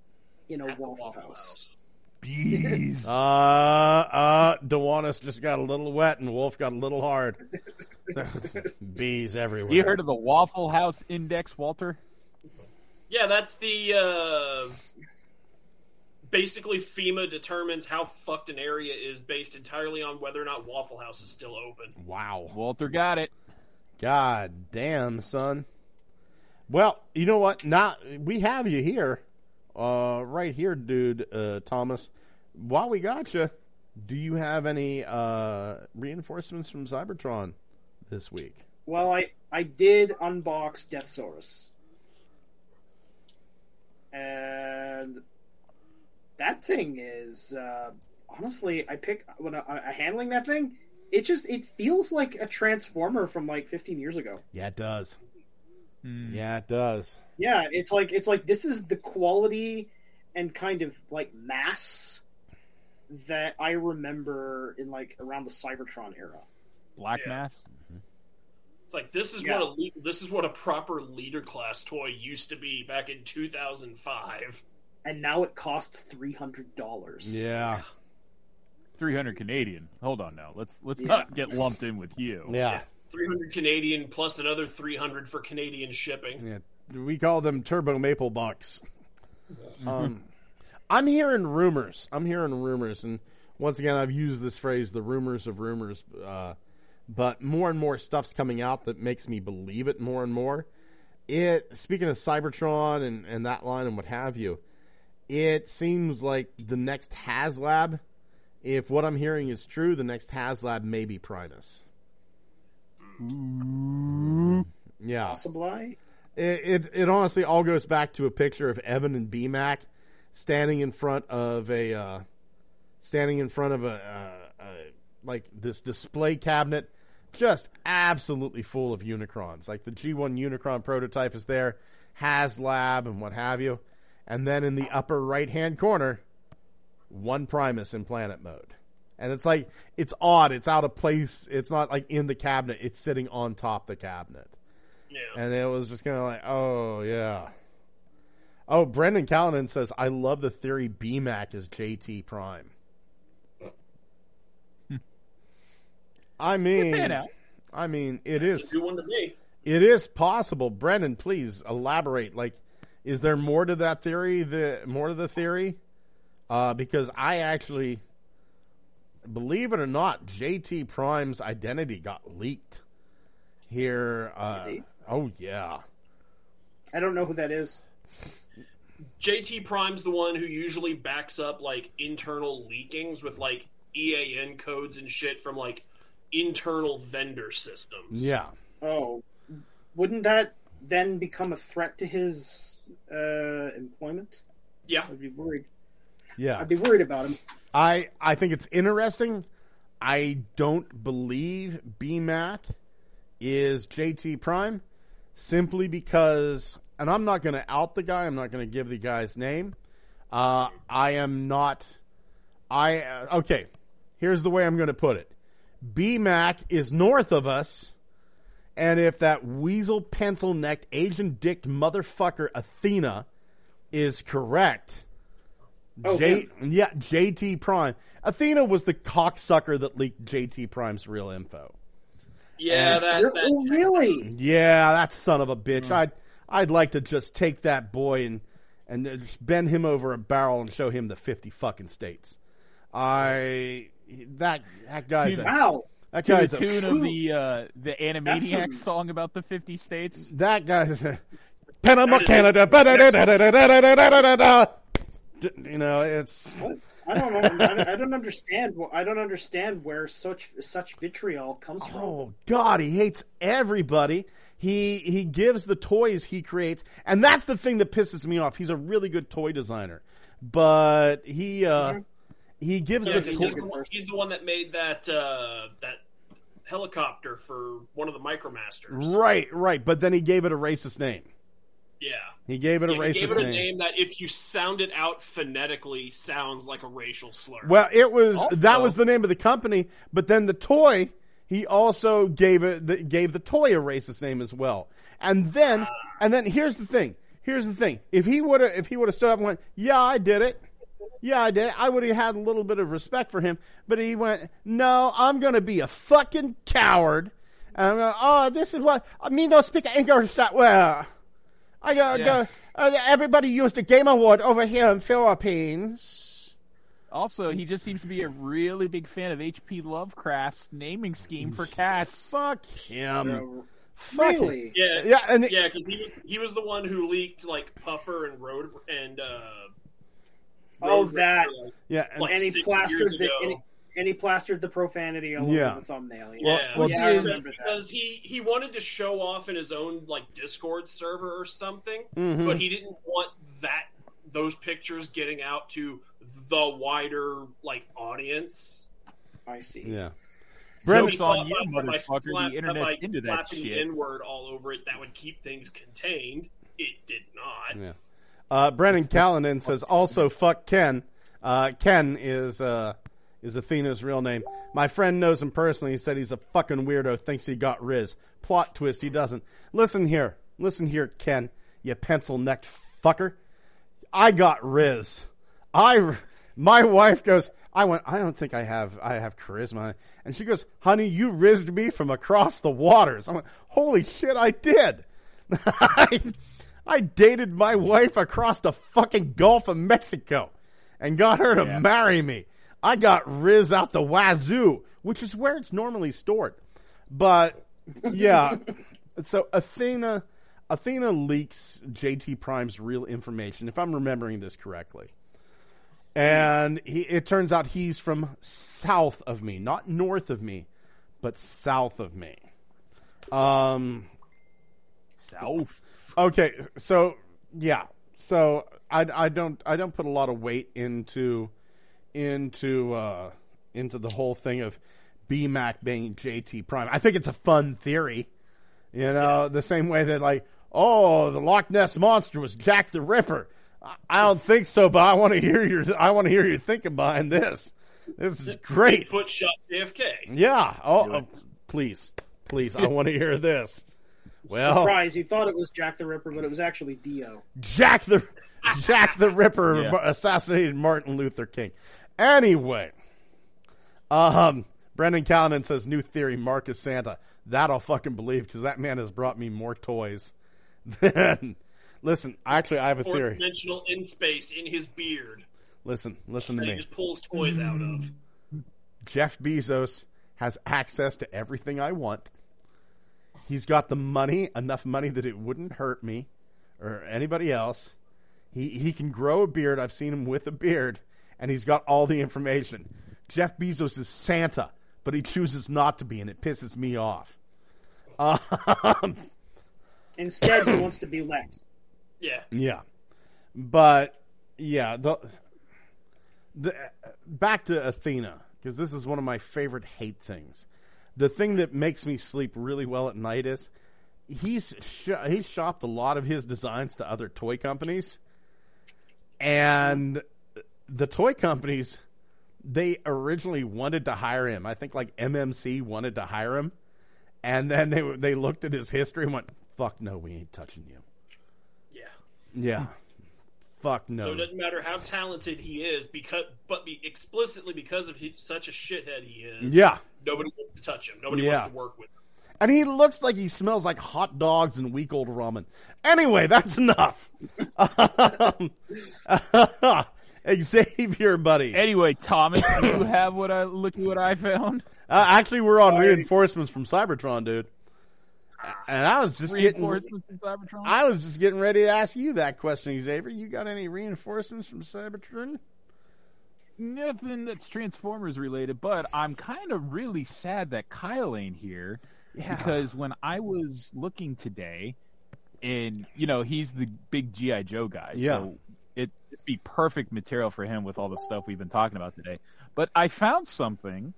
in a Waffle House. Bees. uh, uh, Dewanis just got a little wet and Wolf got a little hard. Bees everywhere. You heard of the Waffle House Index, Walter? Yeah, that's the, uh, basically FEMA determines how fucked an area is based entirely on whether or not Waffle House is still open. Wow. Walter got it. God damn, son. Well, you know what? Now, we have you here, uh, right here, dude, uh, Thomas. While we got you, do you have any, uh, reinforcements from Cybertron this week? Well, I, I did unbox Deathsaurus. And that thing is, uh, honestly, I pick when I, I handling that thing, it just it feels like a Transformer from like fifteen years ago. Yeah, it does. Mm. Yeah, it does. Yeah, it's like it's like this is the quality and kind of like mass that I remember in like around the Cybertron era. Black yeah. mass. Mm-hmm. It's like this is yeah. what a this is what a proper leader class toy used to be back in two thousand five, and now it costs three hundred dollars. Yeah, three hundred Canadian. Hold on now. Let's let's yeah. not get lumped in with you. Yeah, yeah. three hundred Canadian plus another three hundred for Canadian shipping. Yeah, we call them Turbo Maple Bucks. um, I'm hearing rumors. I'm hearing rumors, and once again, I've used this phrase: the rumors of rumors. Uh, But more and more stuff's coming out that makes me believe it more and more. It speaking of Cybertron and, and that line and what have you, it seems like the next HasLab, if what I'm hearing is true, the next HasLab may be Primus. Yeah. Possibly. It, it it honestly all goes back to a picture of Evan and B-Mac standing in front of a uh, standing in front of a, uh, a like this display cabinet. Just absolutely full of Unicrons. Like the G one Unicron prototype is there, HasLab and what have you. And then in the upper right-hand corner, one Primus in planet mode. And it's like, it's odd. It's out of place. It's not like in the cabinet. It's sitting on top the cabinet. Yeah. And it was just kind of like, oh, yeah. Oh, Brendan Callanan says, I love the theory B MAC is J T Prime. I mean, I mean, it That's is. A good one to me. It is possible. Brendan, please elaborate. Like, is there more to that theory? The more to the theory, uh, because I actually, believe it or not, J T Prime's identity got leaked here. Uh, oh yeah, I don't know who that is. J T Prime's the one who usually backs up like internal leakings with like E A N codes and shit from like internal vendor systems. Yeah. Oh, wouldn't that then become a threat to his uh, employment? Yeah, I'd be worried. Yeah, I'd be worried about him. I, I think it's interesting. I don't believe B MAC is J T Prime simply because, and I'm not going to out the guy. I'm not going to give the guy's name. Uh, I am not. I uh, okay. Here's the way I'm going to put it. B MAC is north of us, and if that weasel pencil-necked Asian-dicked motherfucker Athena is correct, oh, J- yeah. yeah, J T Prime. Athena was the cocksucker that leaked J T Prime's real info. Yeah, and, that, that. Oh, really? Yeah, that son of a bitch. Mm. I'd I'd like to just take that boy and and just bend him over a barrel and show him the fifty fucking states. I. That that guy's a, wow. That guy's to the tune a, of the uh, the Animaniacs song about the fifty states. That guy's a, Panama, that Canada. Is, you know, it's. What? I don't know. I don't understand. I don't understand where such such vitriol comes oh, from. Oh God, he hates everybody. He he gives the toys he creates, and that's the thing that pisses me off. He's a really good toy designer, but he. Uh, yeah. He gives yeah, the he's, the one, he's the one that made that uh, that helicopter for one of the MicroMasters. Right, right. But then he gave it a racist name. Yeah, he gave it yeah, a racist name. He gave it a name. name that, if you sound it out phonetically, sounds like a racial slur. Well, it was also, that was the name of the company. But then the toy, he also gave it the, gave the toy a racist name as well. And then uh, and then here's the thing. Here's the thing. If he would have if he would have stood up and went, "Yeah, I did it." Yeah, I did. I would have had a little bit of respect for him, but he went, no, I'm going to be a fucking coward. And I'm going, oh, this is what, me no speak English that well. I go, yeah. go uh, everybody used a game award over here in Philippines. Also, he just seems to be a really big fan of H P Lovecraft's naming scheme for cats. Fuck him. No. Fuck really? Him. Yeah, yeah, and it, yeah, because he was, he was the one who leaked, like, Puffer and Road, and, uh, Oh, that. Like, yeah. And, like and, he plastered the, and, he, and he plastered the profanity all yeah. over the thumbnail. Yeah. yeah. Well, yeah, I remember that. Because he, he wanted to show off in his own, like, Discord server or something, mm-hmm. but he didn't want that those pictures getting out to the wider, like, audience. I see. Yeah. Brent's on you, motherfucker. The internet into that shit. The N-word all over it, that would keep things contained. It did not. Yeah. Uh, Brendan Callanan says, also, fuck Ken. Uh, Ken is uh, is Athena's real name. My friend knows him personally. He said he's a fucking weirdo, thinks he got Riz. Plot twist, he doesn't. Listen here. Listen here, Ken, you pencil-necked fucker. I got Riz. I, my wife goes, I went, I don't think I have I have charisma. And she goes, honey, you rizzed me from across the waters. I went, holy shit, I did. I... I dated my wife across the fucking Gulf of Mexico and got her to yeah. marry me. I got Riz out the wazoo, which is where it's normally stored. But, yeah. So, Athena Athena leaks J T Prime's real information, if I'm remembering this correctly. And he, it turns out he's from south of me. Not north of me, but south of me. Um, South? Okay, so yeah, so I, I don't I don't put a lot of weight into into uh, into the whole thing of B MAC being J T Prime. I think it's a fun theory, you know, yeah. the same way that like, oh, the Loch Ness monster was Jack the Ripper. I don't think so, but I want to hear your. I want to hear you thinking behind this. This is great. Put shot J F K. Yeah. Oh, oh, please, please, I want to hear this. Well, surprise! You thought it was Jack the Ripper, but it was actually Dio. Jack the Jack the Ripper yeah. assassinated Martin Luther King. Anyway, um, Brendan Callanan says new theory: Mark is Santa. That I'll fucking believe because that man has brought me more toys than. Listen, actually, I have a fourth theory. Dimensional in space in his beard. Listen, listen to me. He just pulls toys out of. Jeff Bezos has access to everything I want. He's got the money, enough money that it wouldn't hurt me or anybody else. He he can grow a beard. I've seen him with a beard, and he's got all the information. Jeff Bezos is Santa, but he chooses not to be, and it pisses me off. Um, Instead, he wants to be Lex. Yeah. Yeah. But, yeah, the, the back to Athena, because this is one of my favorite hate things. The thing that makes me sleep really well at night is he's sh- he's shopped a lot of his designs to other toy companies. And the toy companies, they originally wanted to hire him. I think, like, M M C wanted to hire him. And then they they looked at his history and went, fuck no, we ain't touching you. Yeah, fuck no. So it doesn't matter how talented he is, because but be explicitly because of he, such a shithead he is. Yeah, nobody wants to touch him. Nobody yeah. wants to work with him. And he looks like he smells like hot dogs and week old ramen. Anyway, that's enough. um, Xavier, buddy. Anyway, Thomas, do you have what I look what I found? Uh, actually, we're on reinforcements from Cybertron, dude. And I was just getting I was just getting ready to ask you that question, Xavier. You got any reinforcements from Cybertron? Nothing that's Transformers related, but I'm kind of really sad that Kyle ain't here yeah. because when I was looking today, and you know he's the big G I Joe guy, yeah. so it, it'd be perfect material for him with all the stuff we've been talking about today. But I found something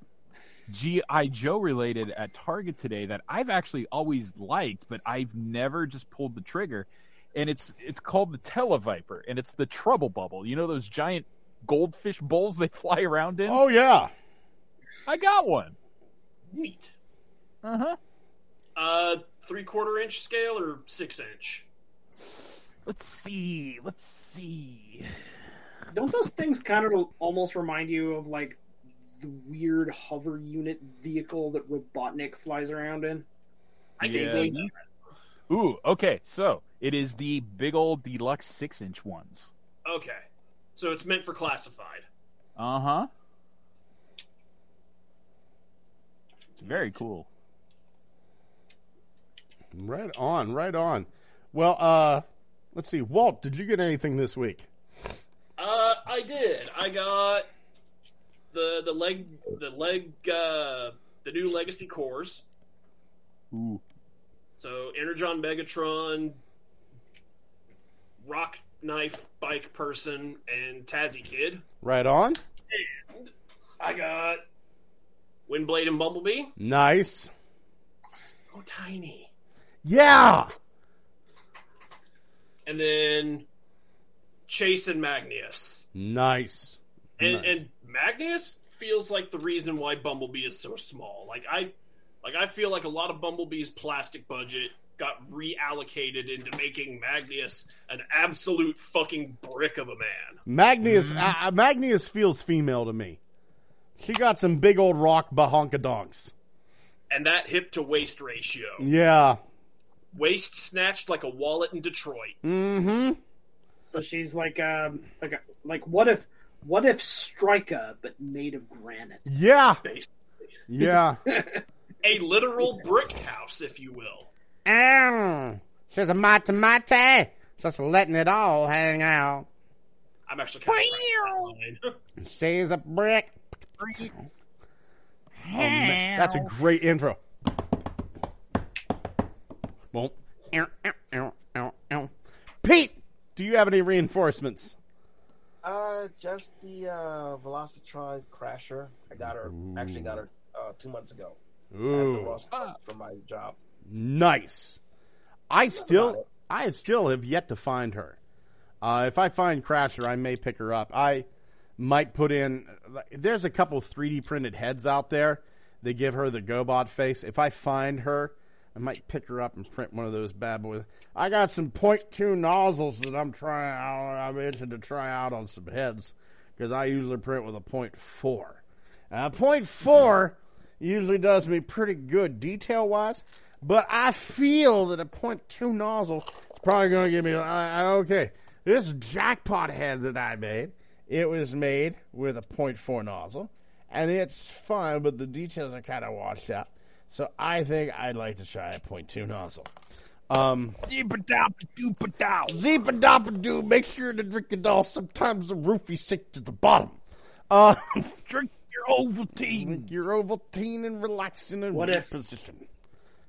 G I. Joe related at Target today that I've actually always liked, but I've never just pulled the trigger. And it's it's called the Televiper, and it's the Trouble Bubble. You know those giant goldfish bowls they fly around in? Oh, yeah. I got one. Neat. Uh-huh. Uh, three-quarter inch scale or six inch? Let's see. Let's see. Don't those things kind of almost remind you of, like, the weird hover unit vehicle that Robotnik flies around in? I can see yeah. that. Ooh, okay. So it is the big old deluxe six inch ones. Okay. So it's meant for classified. Uh huh. Very cool. Right on, right on. Well, uh, let's see. Walt, did you get anything this week? Uh, I did. I got The the leg the leg uh, the new Legacy cores. Ooh. So Energon Megatron, Rock Knife Bike Person, and Tazzy Kid. Right on. And I got Windblade and Bumblebee. Nice. So tiny. Yeah. And then Chase and Magnius. Nice. And, nice. and Magnius feels like the reason why Bumblebee is so small. Like I, like I feel like a lot of Bumblebee's plastic budget got reallocated into making Magnius an absolute fucking brick of a man. Magnius, mm. uh, Magnius feels female to me. She got some big old rock bahonkadonks, and that hip to waist ratio. Yeah, waist snatched like a wallet in Detroit. Mm-hmm. So she's like, um, like, a, like what if? What if Stryka, but made of granite? Yeah. Basically. Yeah. A literal brick house, if you will. Mm. She's a mate mate. Just letting it all hang out. I'm actually kind of she's a brick. Oh, man. That's a great intro. Boom. Pete, do you have any reinforcements? Uh, just the uh, Velocitron Crasher. I got her. Ooh. Actually, got her uh, two months ago. Ooh, ah. for my job. Nice. I That's still, I still have yet to find her. Uh, if I find Crasher, I may pick her up. I might put in – there's a couple three D printed heads out there. They give her the GoBot face. If I find her, I might pick her up and print one of those bad boys. I got some point two nozzles that I'm trying out. I'm itching to try out on some heads because I usually print with a point four. Uh, point four usually does me pretty good detail-wise, but I feel that a point two nozzle is probably going to give me uh, – okay, this jackpot head that I made, it was made with a point four nozzle. And it's fun, but the details are kind of washed out. So I think I'd like to try a point two nozzle. Um, Zeepa-dapa-doopa-dow. Zeepa-dapa-doo. Make sure to drink it all. Sometimes the roofie sick to the bottom. Uh, drink your Ovaltine. Drink your Ovaltine and relax in a what if, position.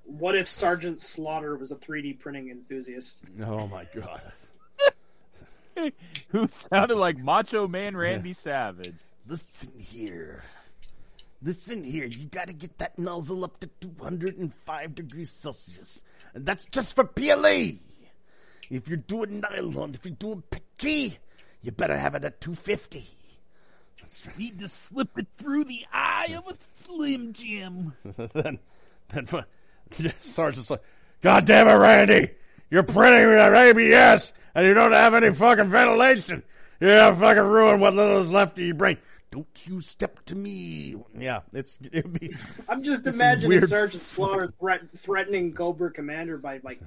What if Sergeant Slaughter was a three D printing enthusiast? Oh, my God. Who sounded like Macho Man Randy yeah. Savage. Listen here. Listen here. You got to get that nozzle up to two hundred five degrees Celsius. And that's just for P L A. If you're doing nylon, if you're doing picky, you better have it at two fifty. That's right. Need to slip it through the eye of a Slim Jim. then, then, Sergeant's like, God damn it, Randy. You're printing with A B S and you don't have any fucking ventilation. Yeah, fucking ruin what little is left of your brain. Don't you step to me. Yeah, it's. It'd be, I'm just imagining Sergeant Slaughter threat, threatening Cobra Commander by, like,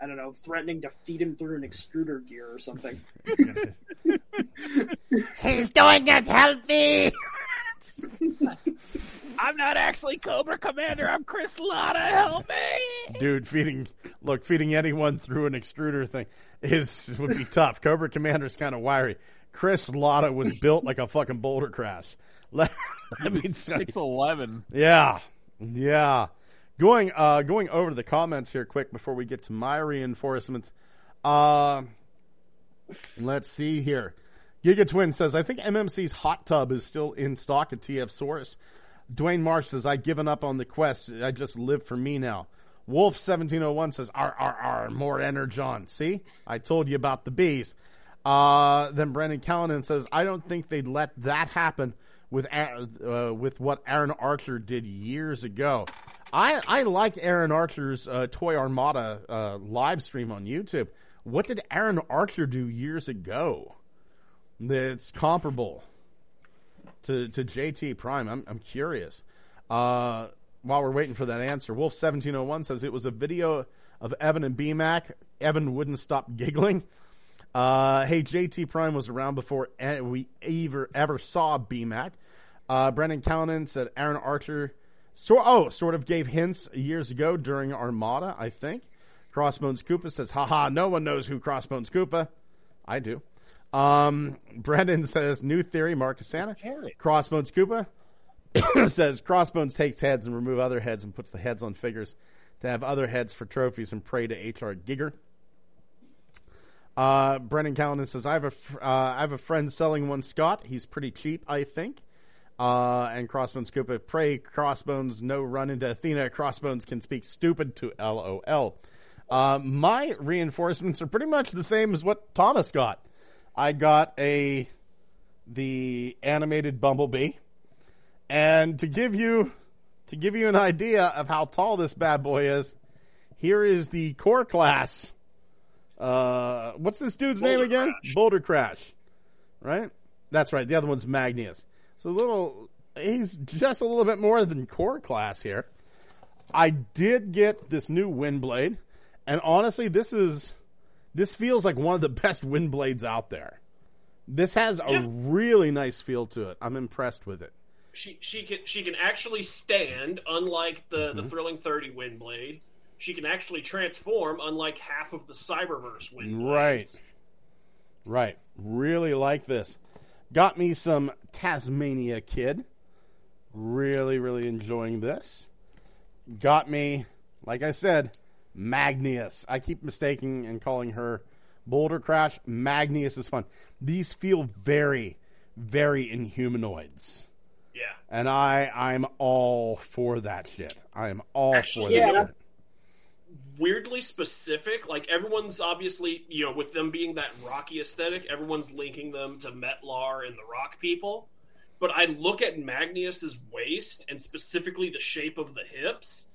I don't know, threatening to feed him through an extruder gear or something. He's going to help me. I'm not actually Cobra Commander. I'm Chris Latta. Help me, dude. Feeding look, feeding anyone through an extruder thing is would be tough. Cobra Commander's kind of wiry. Chris Latta was built like a fucking boulder crash. Let, let me six eleven. Yeah, yeah. Going, uh, going over to the comments here quick before we get to my reinforcements. Uh, let's see here. Giga Twin says, I think M M C's hot tub is still in stock at T F Source. Dwayne Marsh says, I've given up on the quest. I just live for me now. Wolf seventeen oh one says, R, R, R, more energon. See? I told you about the bees. Uh, then Brandon Callanan says, I don't think they'd let that happen with uh, with what Aaron Archer did years ago. I, I like Aaron Archer's uh, Toy Armada uh, live stream on YouTube. What did Aaron Archer do years ago that's comparable to to J T Prime? I'm I'm curious. Uh, while we're waiting for that answer, Wolf seventeen oh one says it was a video of Evan and B-Mac. Evan wouldn't stop giggling. Uh, hey, J T Prime was around before we ever ever saw B-Mac. Uh, Brendan Callanan said Aaron Archer so, oh, sort of gave hints years ago during Armada, I think. Crossbones Koopa says, haha, no one knows who Crossbones Koopa. I do. Um, Brendan says, new theory, Mark Cassana. Crossbones Koopa says, Crossbones takes heads and remove other heads and puts the heads on figures to have other heads for trophies and pray to H R Giger. Uh, Brendan Callanan says, I have a, fr- uh, I have a friend selling one Scott. He's pretty cheap, I think. Uh, and Crossbones Koopa, pray Crossbones no run into Athena. Crossbones can speak stupid to LOL. Uh, my reinforcements are pretty much the same as what Thomas got. I got a the animated Bumblebee, and to give you to give you an idea of how tall this bad boy is, here is the core class. Uh, what's this dude's Boulder name again? Crash. Boulder Crash, right? That's right. The other one's Magnius. So little, he's just a little bit more than core class here. I did get this new wind blade, and honestly, this is. This feels like one of the best wind blades out there. This has yeah. a really nice feel to it. I'm impressed with it. She she can she can actually stand, unlike the, mm-hmm. the Thrilling thirty wind blade. She can actually transform, unlike half of the Cyberverse wind blades. Right. Right. Really like this. Got me some Tasmania Kid. Really, really enjoying this. Got me, like I said... Magnius. I keep mistaking and calling her Boulder Crash. Magnius is fun. These feel very, very Inhumanoids. Yeah. And I, I'm all for that shit. I'm all Actually, for yeah. that shit. weirdly specific. Like, everyone's obviously, you know, with them being that Rocky aesthetic, everyone's linking them to Metlar and the Rock people. But I look at Magnius's waist, and specifically the shape of the hips,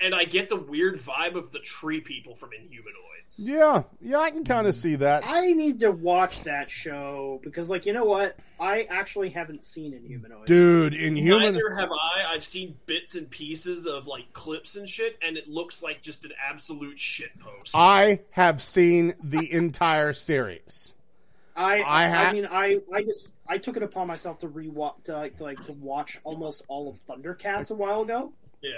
and I get the weird vibe of the tree people from Inhumanoids. Yeah, yeah, I can kind of see that. I need to watch that show, because, like, you know what? I actually haven't seen Inhumanoids. Dude, Inhumanoids... Neither have I. I've seen bits and pieces of, like, clips and shit, and it looks like just an absolute shitpost. I have seen the entire series. I, I, ha- I mean, I, I just I took it upon myself to rewatch, to, like, to, like, to watch almost all of Thundercats a while ago. Yeah.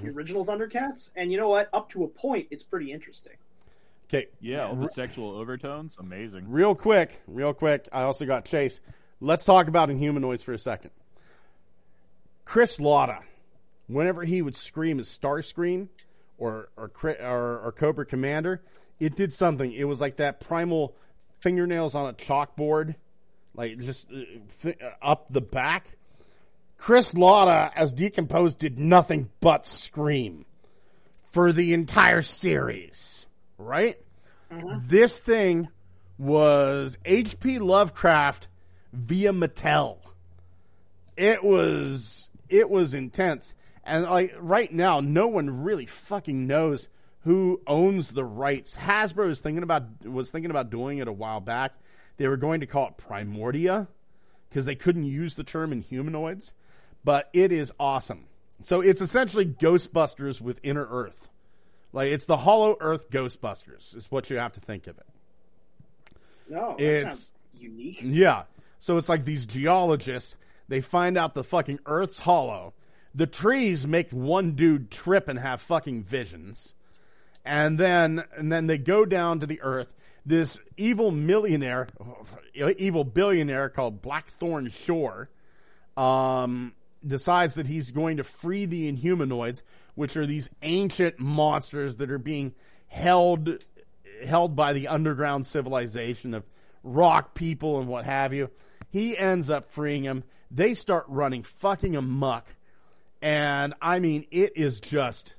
The original Thundercats, and you know what? Up to a point, it's pretty interesting. Okay, yeah, all the sexual overtones, amazing. Real quick, real quick. I also got Chase. Let's talk about Inhumanoids for a second. Chris Latta, whenever he would scream as Starscream or or, or or Cobra Commander, it did something. It was like that primal fingernails on a chalkboard, like just up the back. Chris Latta, as Decomposed, did nothing but scream for the entire series, right? Uh-huh. This thing was H P Lovecraft via Mattel. It was it was intense. And like right now, no one really fucking knows who owns the rights. Hasbro was thinking about, was thinking about doing it a while back. They were going to call it Primordia because they couldn't use the term Inhumanoids. But it is awesome. So it's essentially Ghostbusters with Inner Earth. Like, it's the Hollow Earth Ghostbusters is what you have to think of it. No, that it's, sounds unique. Yeah. So it's like these geologists, they find out the fucking Earth's hollow. The trees make one dude trip and have fucking visions. And then, and then they go down to the Earth. This evil millionaire, evil billionaire called Blackthorn Shore, um... decides that he's going to free the Inhumanoids, which are these ancient monsters that are being held held by the underground civilization of rock people and what have you. He ends up freeing them. They start running fucking amok. And, I mean, it is just...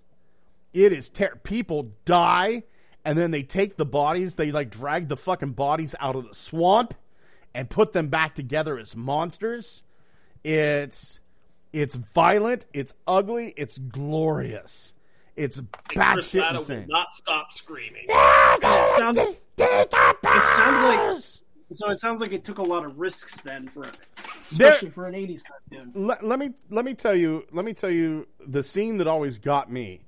It is ter- people die, and then they take the bodies, they, like, drag the fucking bodies out of the swamp and put them back together as monsters. It's... It's violent. It's ugly. It's glorious. It's batshit insane. Will not stop screaming. It sounds, it sounds like so. It sounds like it took a lot of risks then for, especially there, for an eighties cartoon. Let, let me let me tell you. Let me tell you the scene that always got me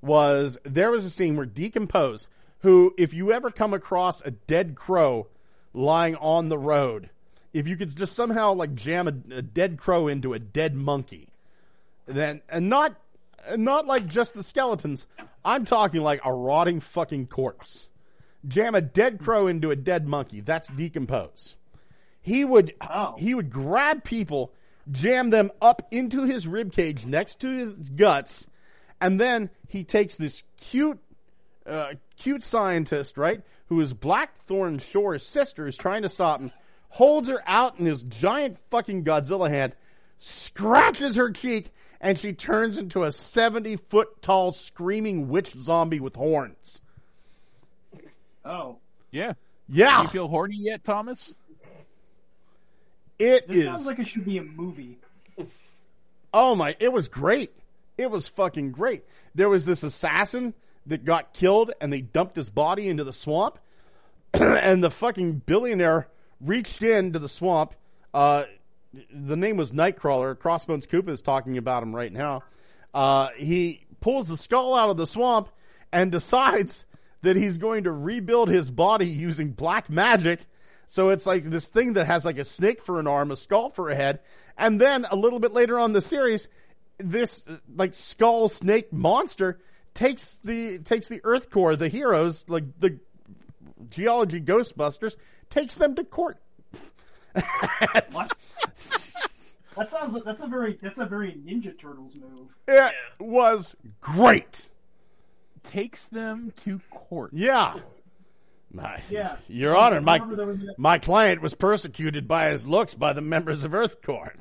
was there was a scene where Decompose, who if you ever come across a dead crow lying on the road. If you could just somehow like jam a, a dead crow into a dead monkey, then and not not like just the skeletons, I'm talking like a rotting fucking corpse. Jam a dead crow into a dead monkey. That's Decompose. He would oh. he would grab people, jam them up into his ribcage next to his guts, and then he takes this cute uh, cute scientist, right, who is Blackthorn Shore's sister, is trying to stop him. Holds her out in his giant fucking Godzilla hand, scratches her cheek, and she turns into a seventy-foot-tall screaming witch zombie with horns. Oh. Yeah. Yeah. You feel horny yet, Thomas? It this is. It sounds like it should be a movie. Oh, my. It was great. It was fucking great. There was this assassin that got killed, and they dumped his body into the swamp, and the fucking billionaire... reached into the swamp. Uh, the name was Nightcrawler. Crossbones Koopa is talking about him right now. Uh, he pulls the skull out of the swamp and decides that he's going to rebuild his body using black magic. So it's like this thing that has like a snake for an arm, a skull for a head. And then a little bit later on the series, this like skull snake monster takes the, takes the Earth Core, the heroes, like the geology Ghostbusters, takes them to court. What? That sounds. That's a very. That's a very Ninja Turtles move. It yeah. was great. Takes them to court. Yeah. My, yeah. Your Honor, my a... my client was persecuted by his looks by the members of Earth Corps.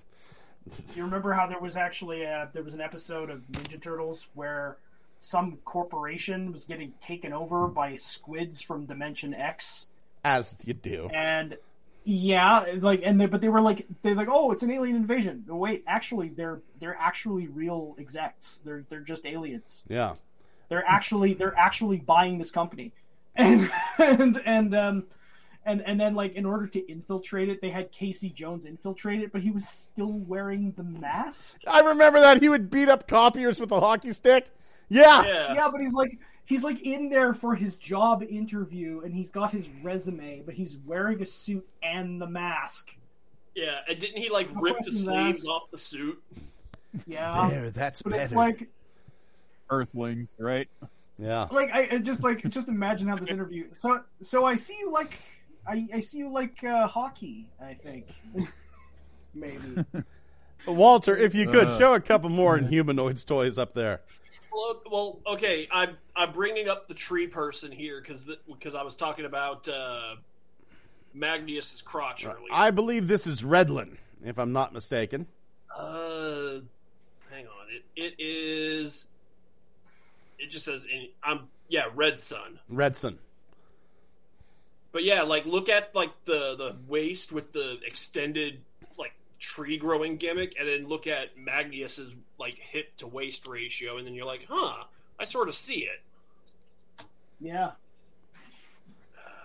Do you remember how there was actually a, there was an episode of Ninja Turtles where some corporation was getting taken over by squids from Dimension X. As you do. And yeah, like, and they, but they were like, they're like, oh, it's an alien invasion. No, wait, actually, they're they're actually real execs. They're they're just aliens. Yeah. They're actually they're actually buying this company, and and and um, and and then like in order to infiltrate it, they had Casey Jones infiltrate it, but he was still wearing the mask. I remember that he would beat up copiers with a hockey stick. Yeah, yeah, yeah but he's like he's like in there for his job interview, and he's got his resume, but he's wearing a suit and the mask. Yeah, and didn't he like rip the sleeves off the suit? Yeah, there, that's but better. It's like. Earthlings, right? Yeah. Like I, I just like just imagine how this interview. So so I see you like I, I see you like uh, hockey. I think maybe. Walter, if you could uh, show a couple more Inhumanoids toys up there. Well, well, okay. I'm I'm bringing up the tree person here because because I was talking about uh, Magnius's crotch earlier. I believe this is Redlin, if I'm not mistaken. Uh, hang on. It it is. It just says, "I'm yeah, Red Sun." Red Sun. But yeah, like look at like the, the waist with the extended like tree growing gimmick, and then look at Magnius's like hip to waist ratio, and then you're like, "Huh, I sort of see it." Yeah.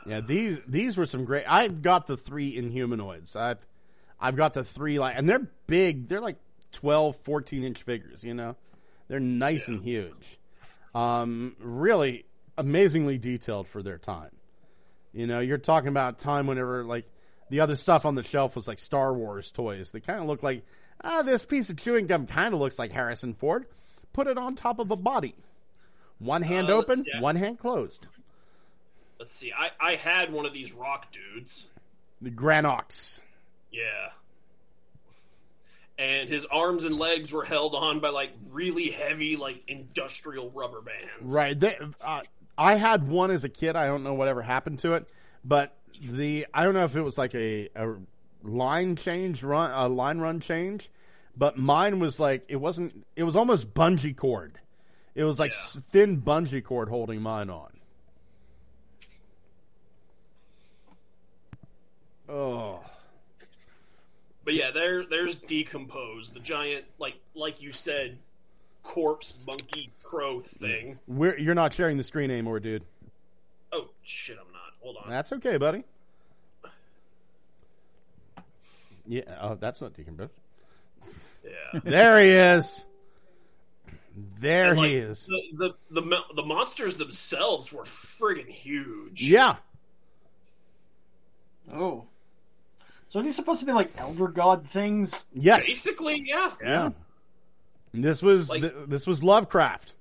Yeah, these these were some great. I've got the three Inhumanoids. I've I've got the three like, and they're big. They're like twelve, fourteen inch figures. You know, they're nice yeah. and huge. Um, really amazingly detailed for their time. You know, you're talking about time whenever, like, the other stuff on the shelf was, like, Star Wars toys. They kind of look like, ah, this piece of chewing gum kind of looks like Harrison Ford. Put it on top of a body. One hand uh, open, yeah. one hand closed. Let's see. I, I had one of these rock dudes. The Granox. Yeah. And his arms and legs were held on by, like, really heavy, like, industrial rubber bands. Right. They, uh, I had one as a kid. I don't know whatever happened to it. But the – I don't know if it was, like, a, a line change run – a line run change. But mine was, like – it wasn't – it was almost bungee cord. It was, like, yeah. thin bungee cord holding mine on. Oh. But yeah, there, there's Decompose, the giant, like like you said, corpse monkey crow thing. We're, you're not sharing the screen anymore, dude. Oh, shit, I'm not. Hold on. That's okay, buddy. Yeah, oh, that's not Decompose. Yeah. There he is. There and, he like, is. The, the, the, the monsters themselves were friggin' huge. Yeah. Oh. So are these supposed to be like Elder God things? Yes, basically, yeah. Yeah. And this was like, th- this was Lovecraft.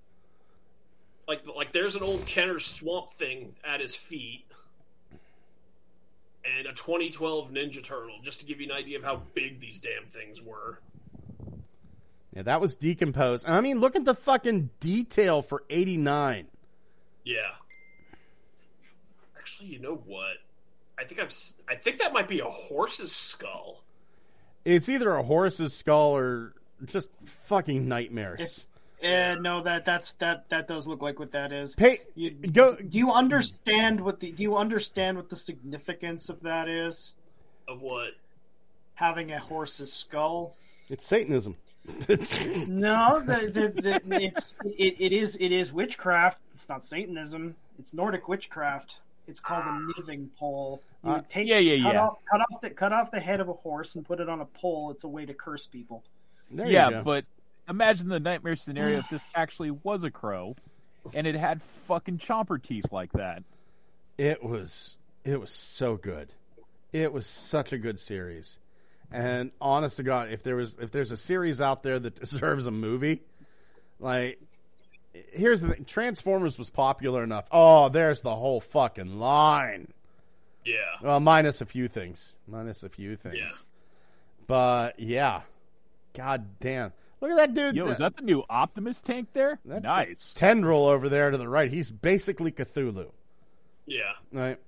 Like, like there's an old Kenner swamp thing at his feet, and a twenty twelve Ninja Turtle, just to give you an idea of how big these damn things were. Yeah, that was Decomposed. I mean, look at the fucking detail for eighty-nine. Yeah. Actually, you know what? I think I've. I think that might be a horse's skull. It's either a horse's skull or just fucking nightmares. Yeah, uh, no, that that's that that does look like what that is. Pay, you, go, do you understand what the? Do you understand what the significance of that is? Of what? Having a horse's skull. It's Satanism. no, the, the, the, it's it, it is it is witchcraft. It's not Satanism. It's Nordic witchcraft. It's called a knithing pole. You uh, take, yeah, yeah, cut yeah. Off, cut, off the, cut off the head of a horse and put it on a pole. It's a way to curse people. There yeah, you go. But imagine the nightmare scenario if this actually was a crow, and it had fucking chomper teeth like that. It was, it was so good. It was such a good series. And honest to God, if there was, if there's a series out there that deserves a movie, like. Here's the thing. Transformers was popular enough. Oh, there's the whole fucking line. Yeah. Well, minus a few things. Minus a few things. Yeah. But, yeah. God damn. Look at that dude. Yo, that, is that the new Optimus tank there? That's nice. Tendril over there to the right. He's basically Cthulhu. Yeah. Right.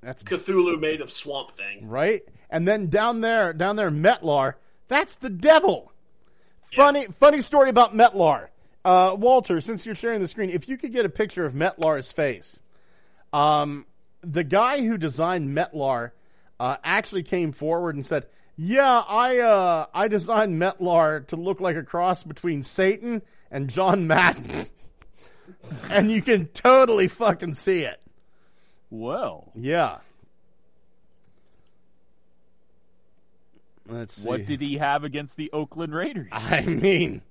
That's Cthulhu made of swamp thing. Right? And then down there, down there, Metlar. That's the devil. Yeah. Funny, funny story about Metlar. Uh, Walter, since you're sharing the screen, if you could get a picture of Metlar's face. Um, the guy who designed Metlar uh, actually came forward and said, yeah, I uh, I designed Metlar to look like a cross between Satan and John Madden. And you can totally fucking see it. Well. Yeah. Let's see. What did he have against the Oakland Raiders? I mean...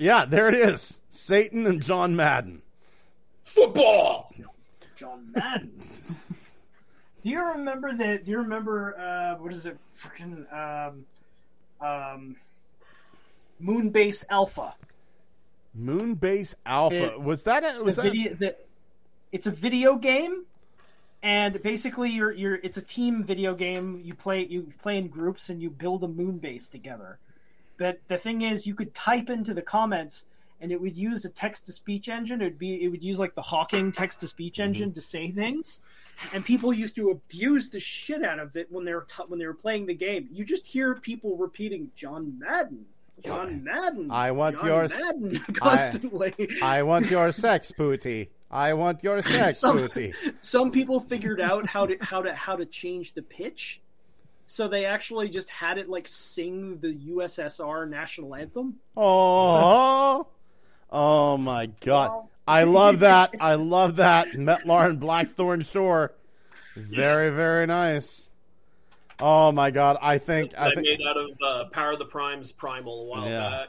Yeah, there it is. Satan and John Madden. Football! John Madden. Do you remember that? Do you remember, uh, what is it? Freaking um, um, Moonbase Alpha. Moonbase Alpha. It, was that a. Was that video, a... The, it's a video game, and basically you're, you're, it's a team video game. You play, you play in groups and you build a moonbase together. But the thing is, you could type into the comments, and it would use a text-to-speech engine. It would be, it would use like the Hawking text-to-speech mm-hmm. engine to say things, and people used to abuse the shit out of it when they were t- when they were playing the game. You just hear people repeating John Madden, John Madden, I want John your Madden constantly. I, I want your sex, Pooty. I want your sex, some, Pooty. Some people figured out how to how to how to change the pitch. So they actually just had it, like, sing the U S S R national anthem. Oh, oh my God. Wow. I love that. I love that. Metlar and Blackthorn Shore. Very, very nice. Oh, my God. I think... I, I think, made out of uh, Power of the Prime's Primal a while yeah. back.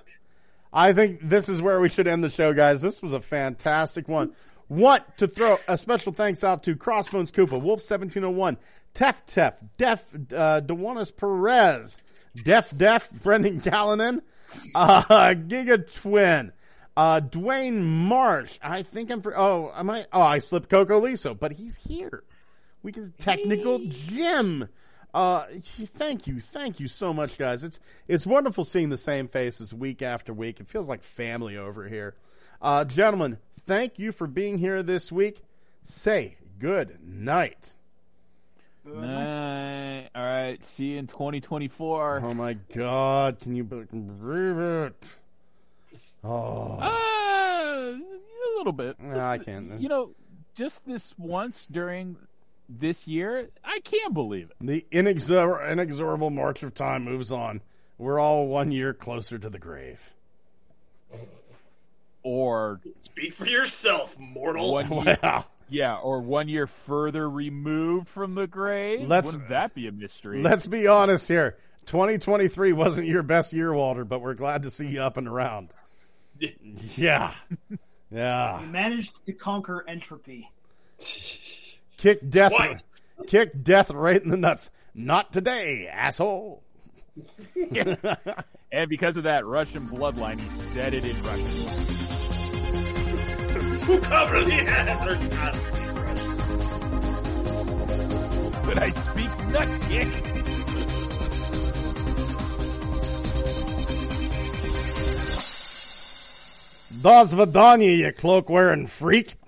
I think this is where we should end the show, guys. This was a fantastic one. Want to throw a special thanks out to Crossbones Koopa, Wolf seventeen oh one, Tef Tef, Def, uh, Dewanis Perez, Def Def, Brendan Callanan, uh, Giga Twin, uh, Dwayne Marsh. I think I'm for, oh, am I? Oh, I slipped Coco Liso, but he's here. We can technical Jim. Uh, thank you. Thank you so much, guys. It's, it's wonderful seeing the same faces week after week. It feels like family over here. Uh, gentlemen, thank you for being here this week. Say good night. Night. All right. See you in twenty twenty-four. Oh my God! Can you believe it? Oh, uh, a little bit. No, just, I can't. You know, just this once during this year, I can't believe it. The inexor- inexorable march of time moves on. We're all one year closer to the grave. Or speak for yourself, mortal. One year. Yeah, or one year further removed from the grave? Let's, Wouldn't that be a mystery? Let's be honest here. twenty twenty-three wasn't your best year, Walter, but we're glad to see you up and around. Yeah. Yeah. You managed to conquer entropy. Kick death. Kick death right in the nuts. Not today, asshole. Yeah. And because of that Russian bloodline, he said it in Russian. Who covered the ass? But I speak nut kick. Das Vidania, you cloak wearing freak.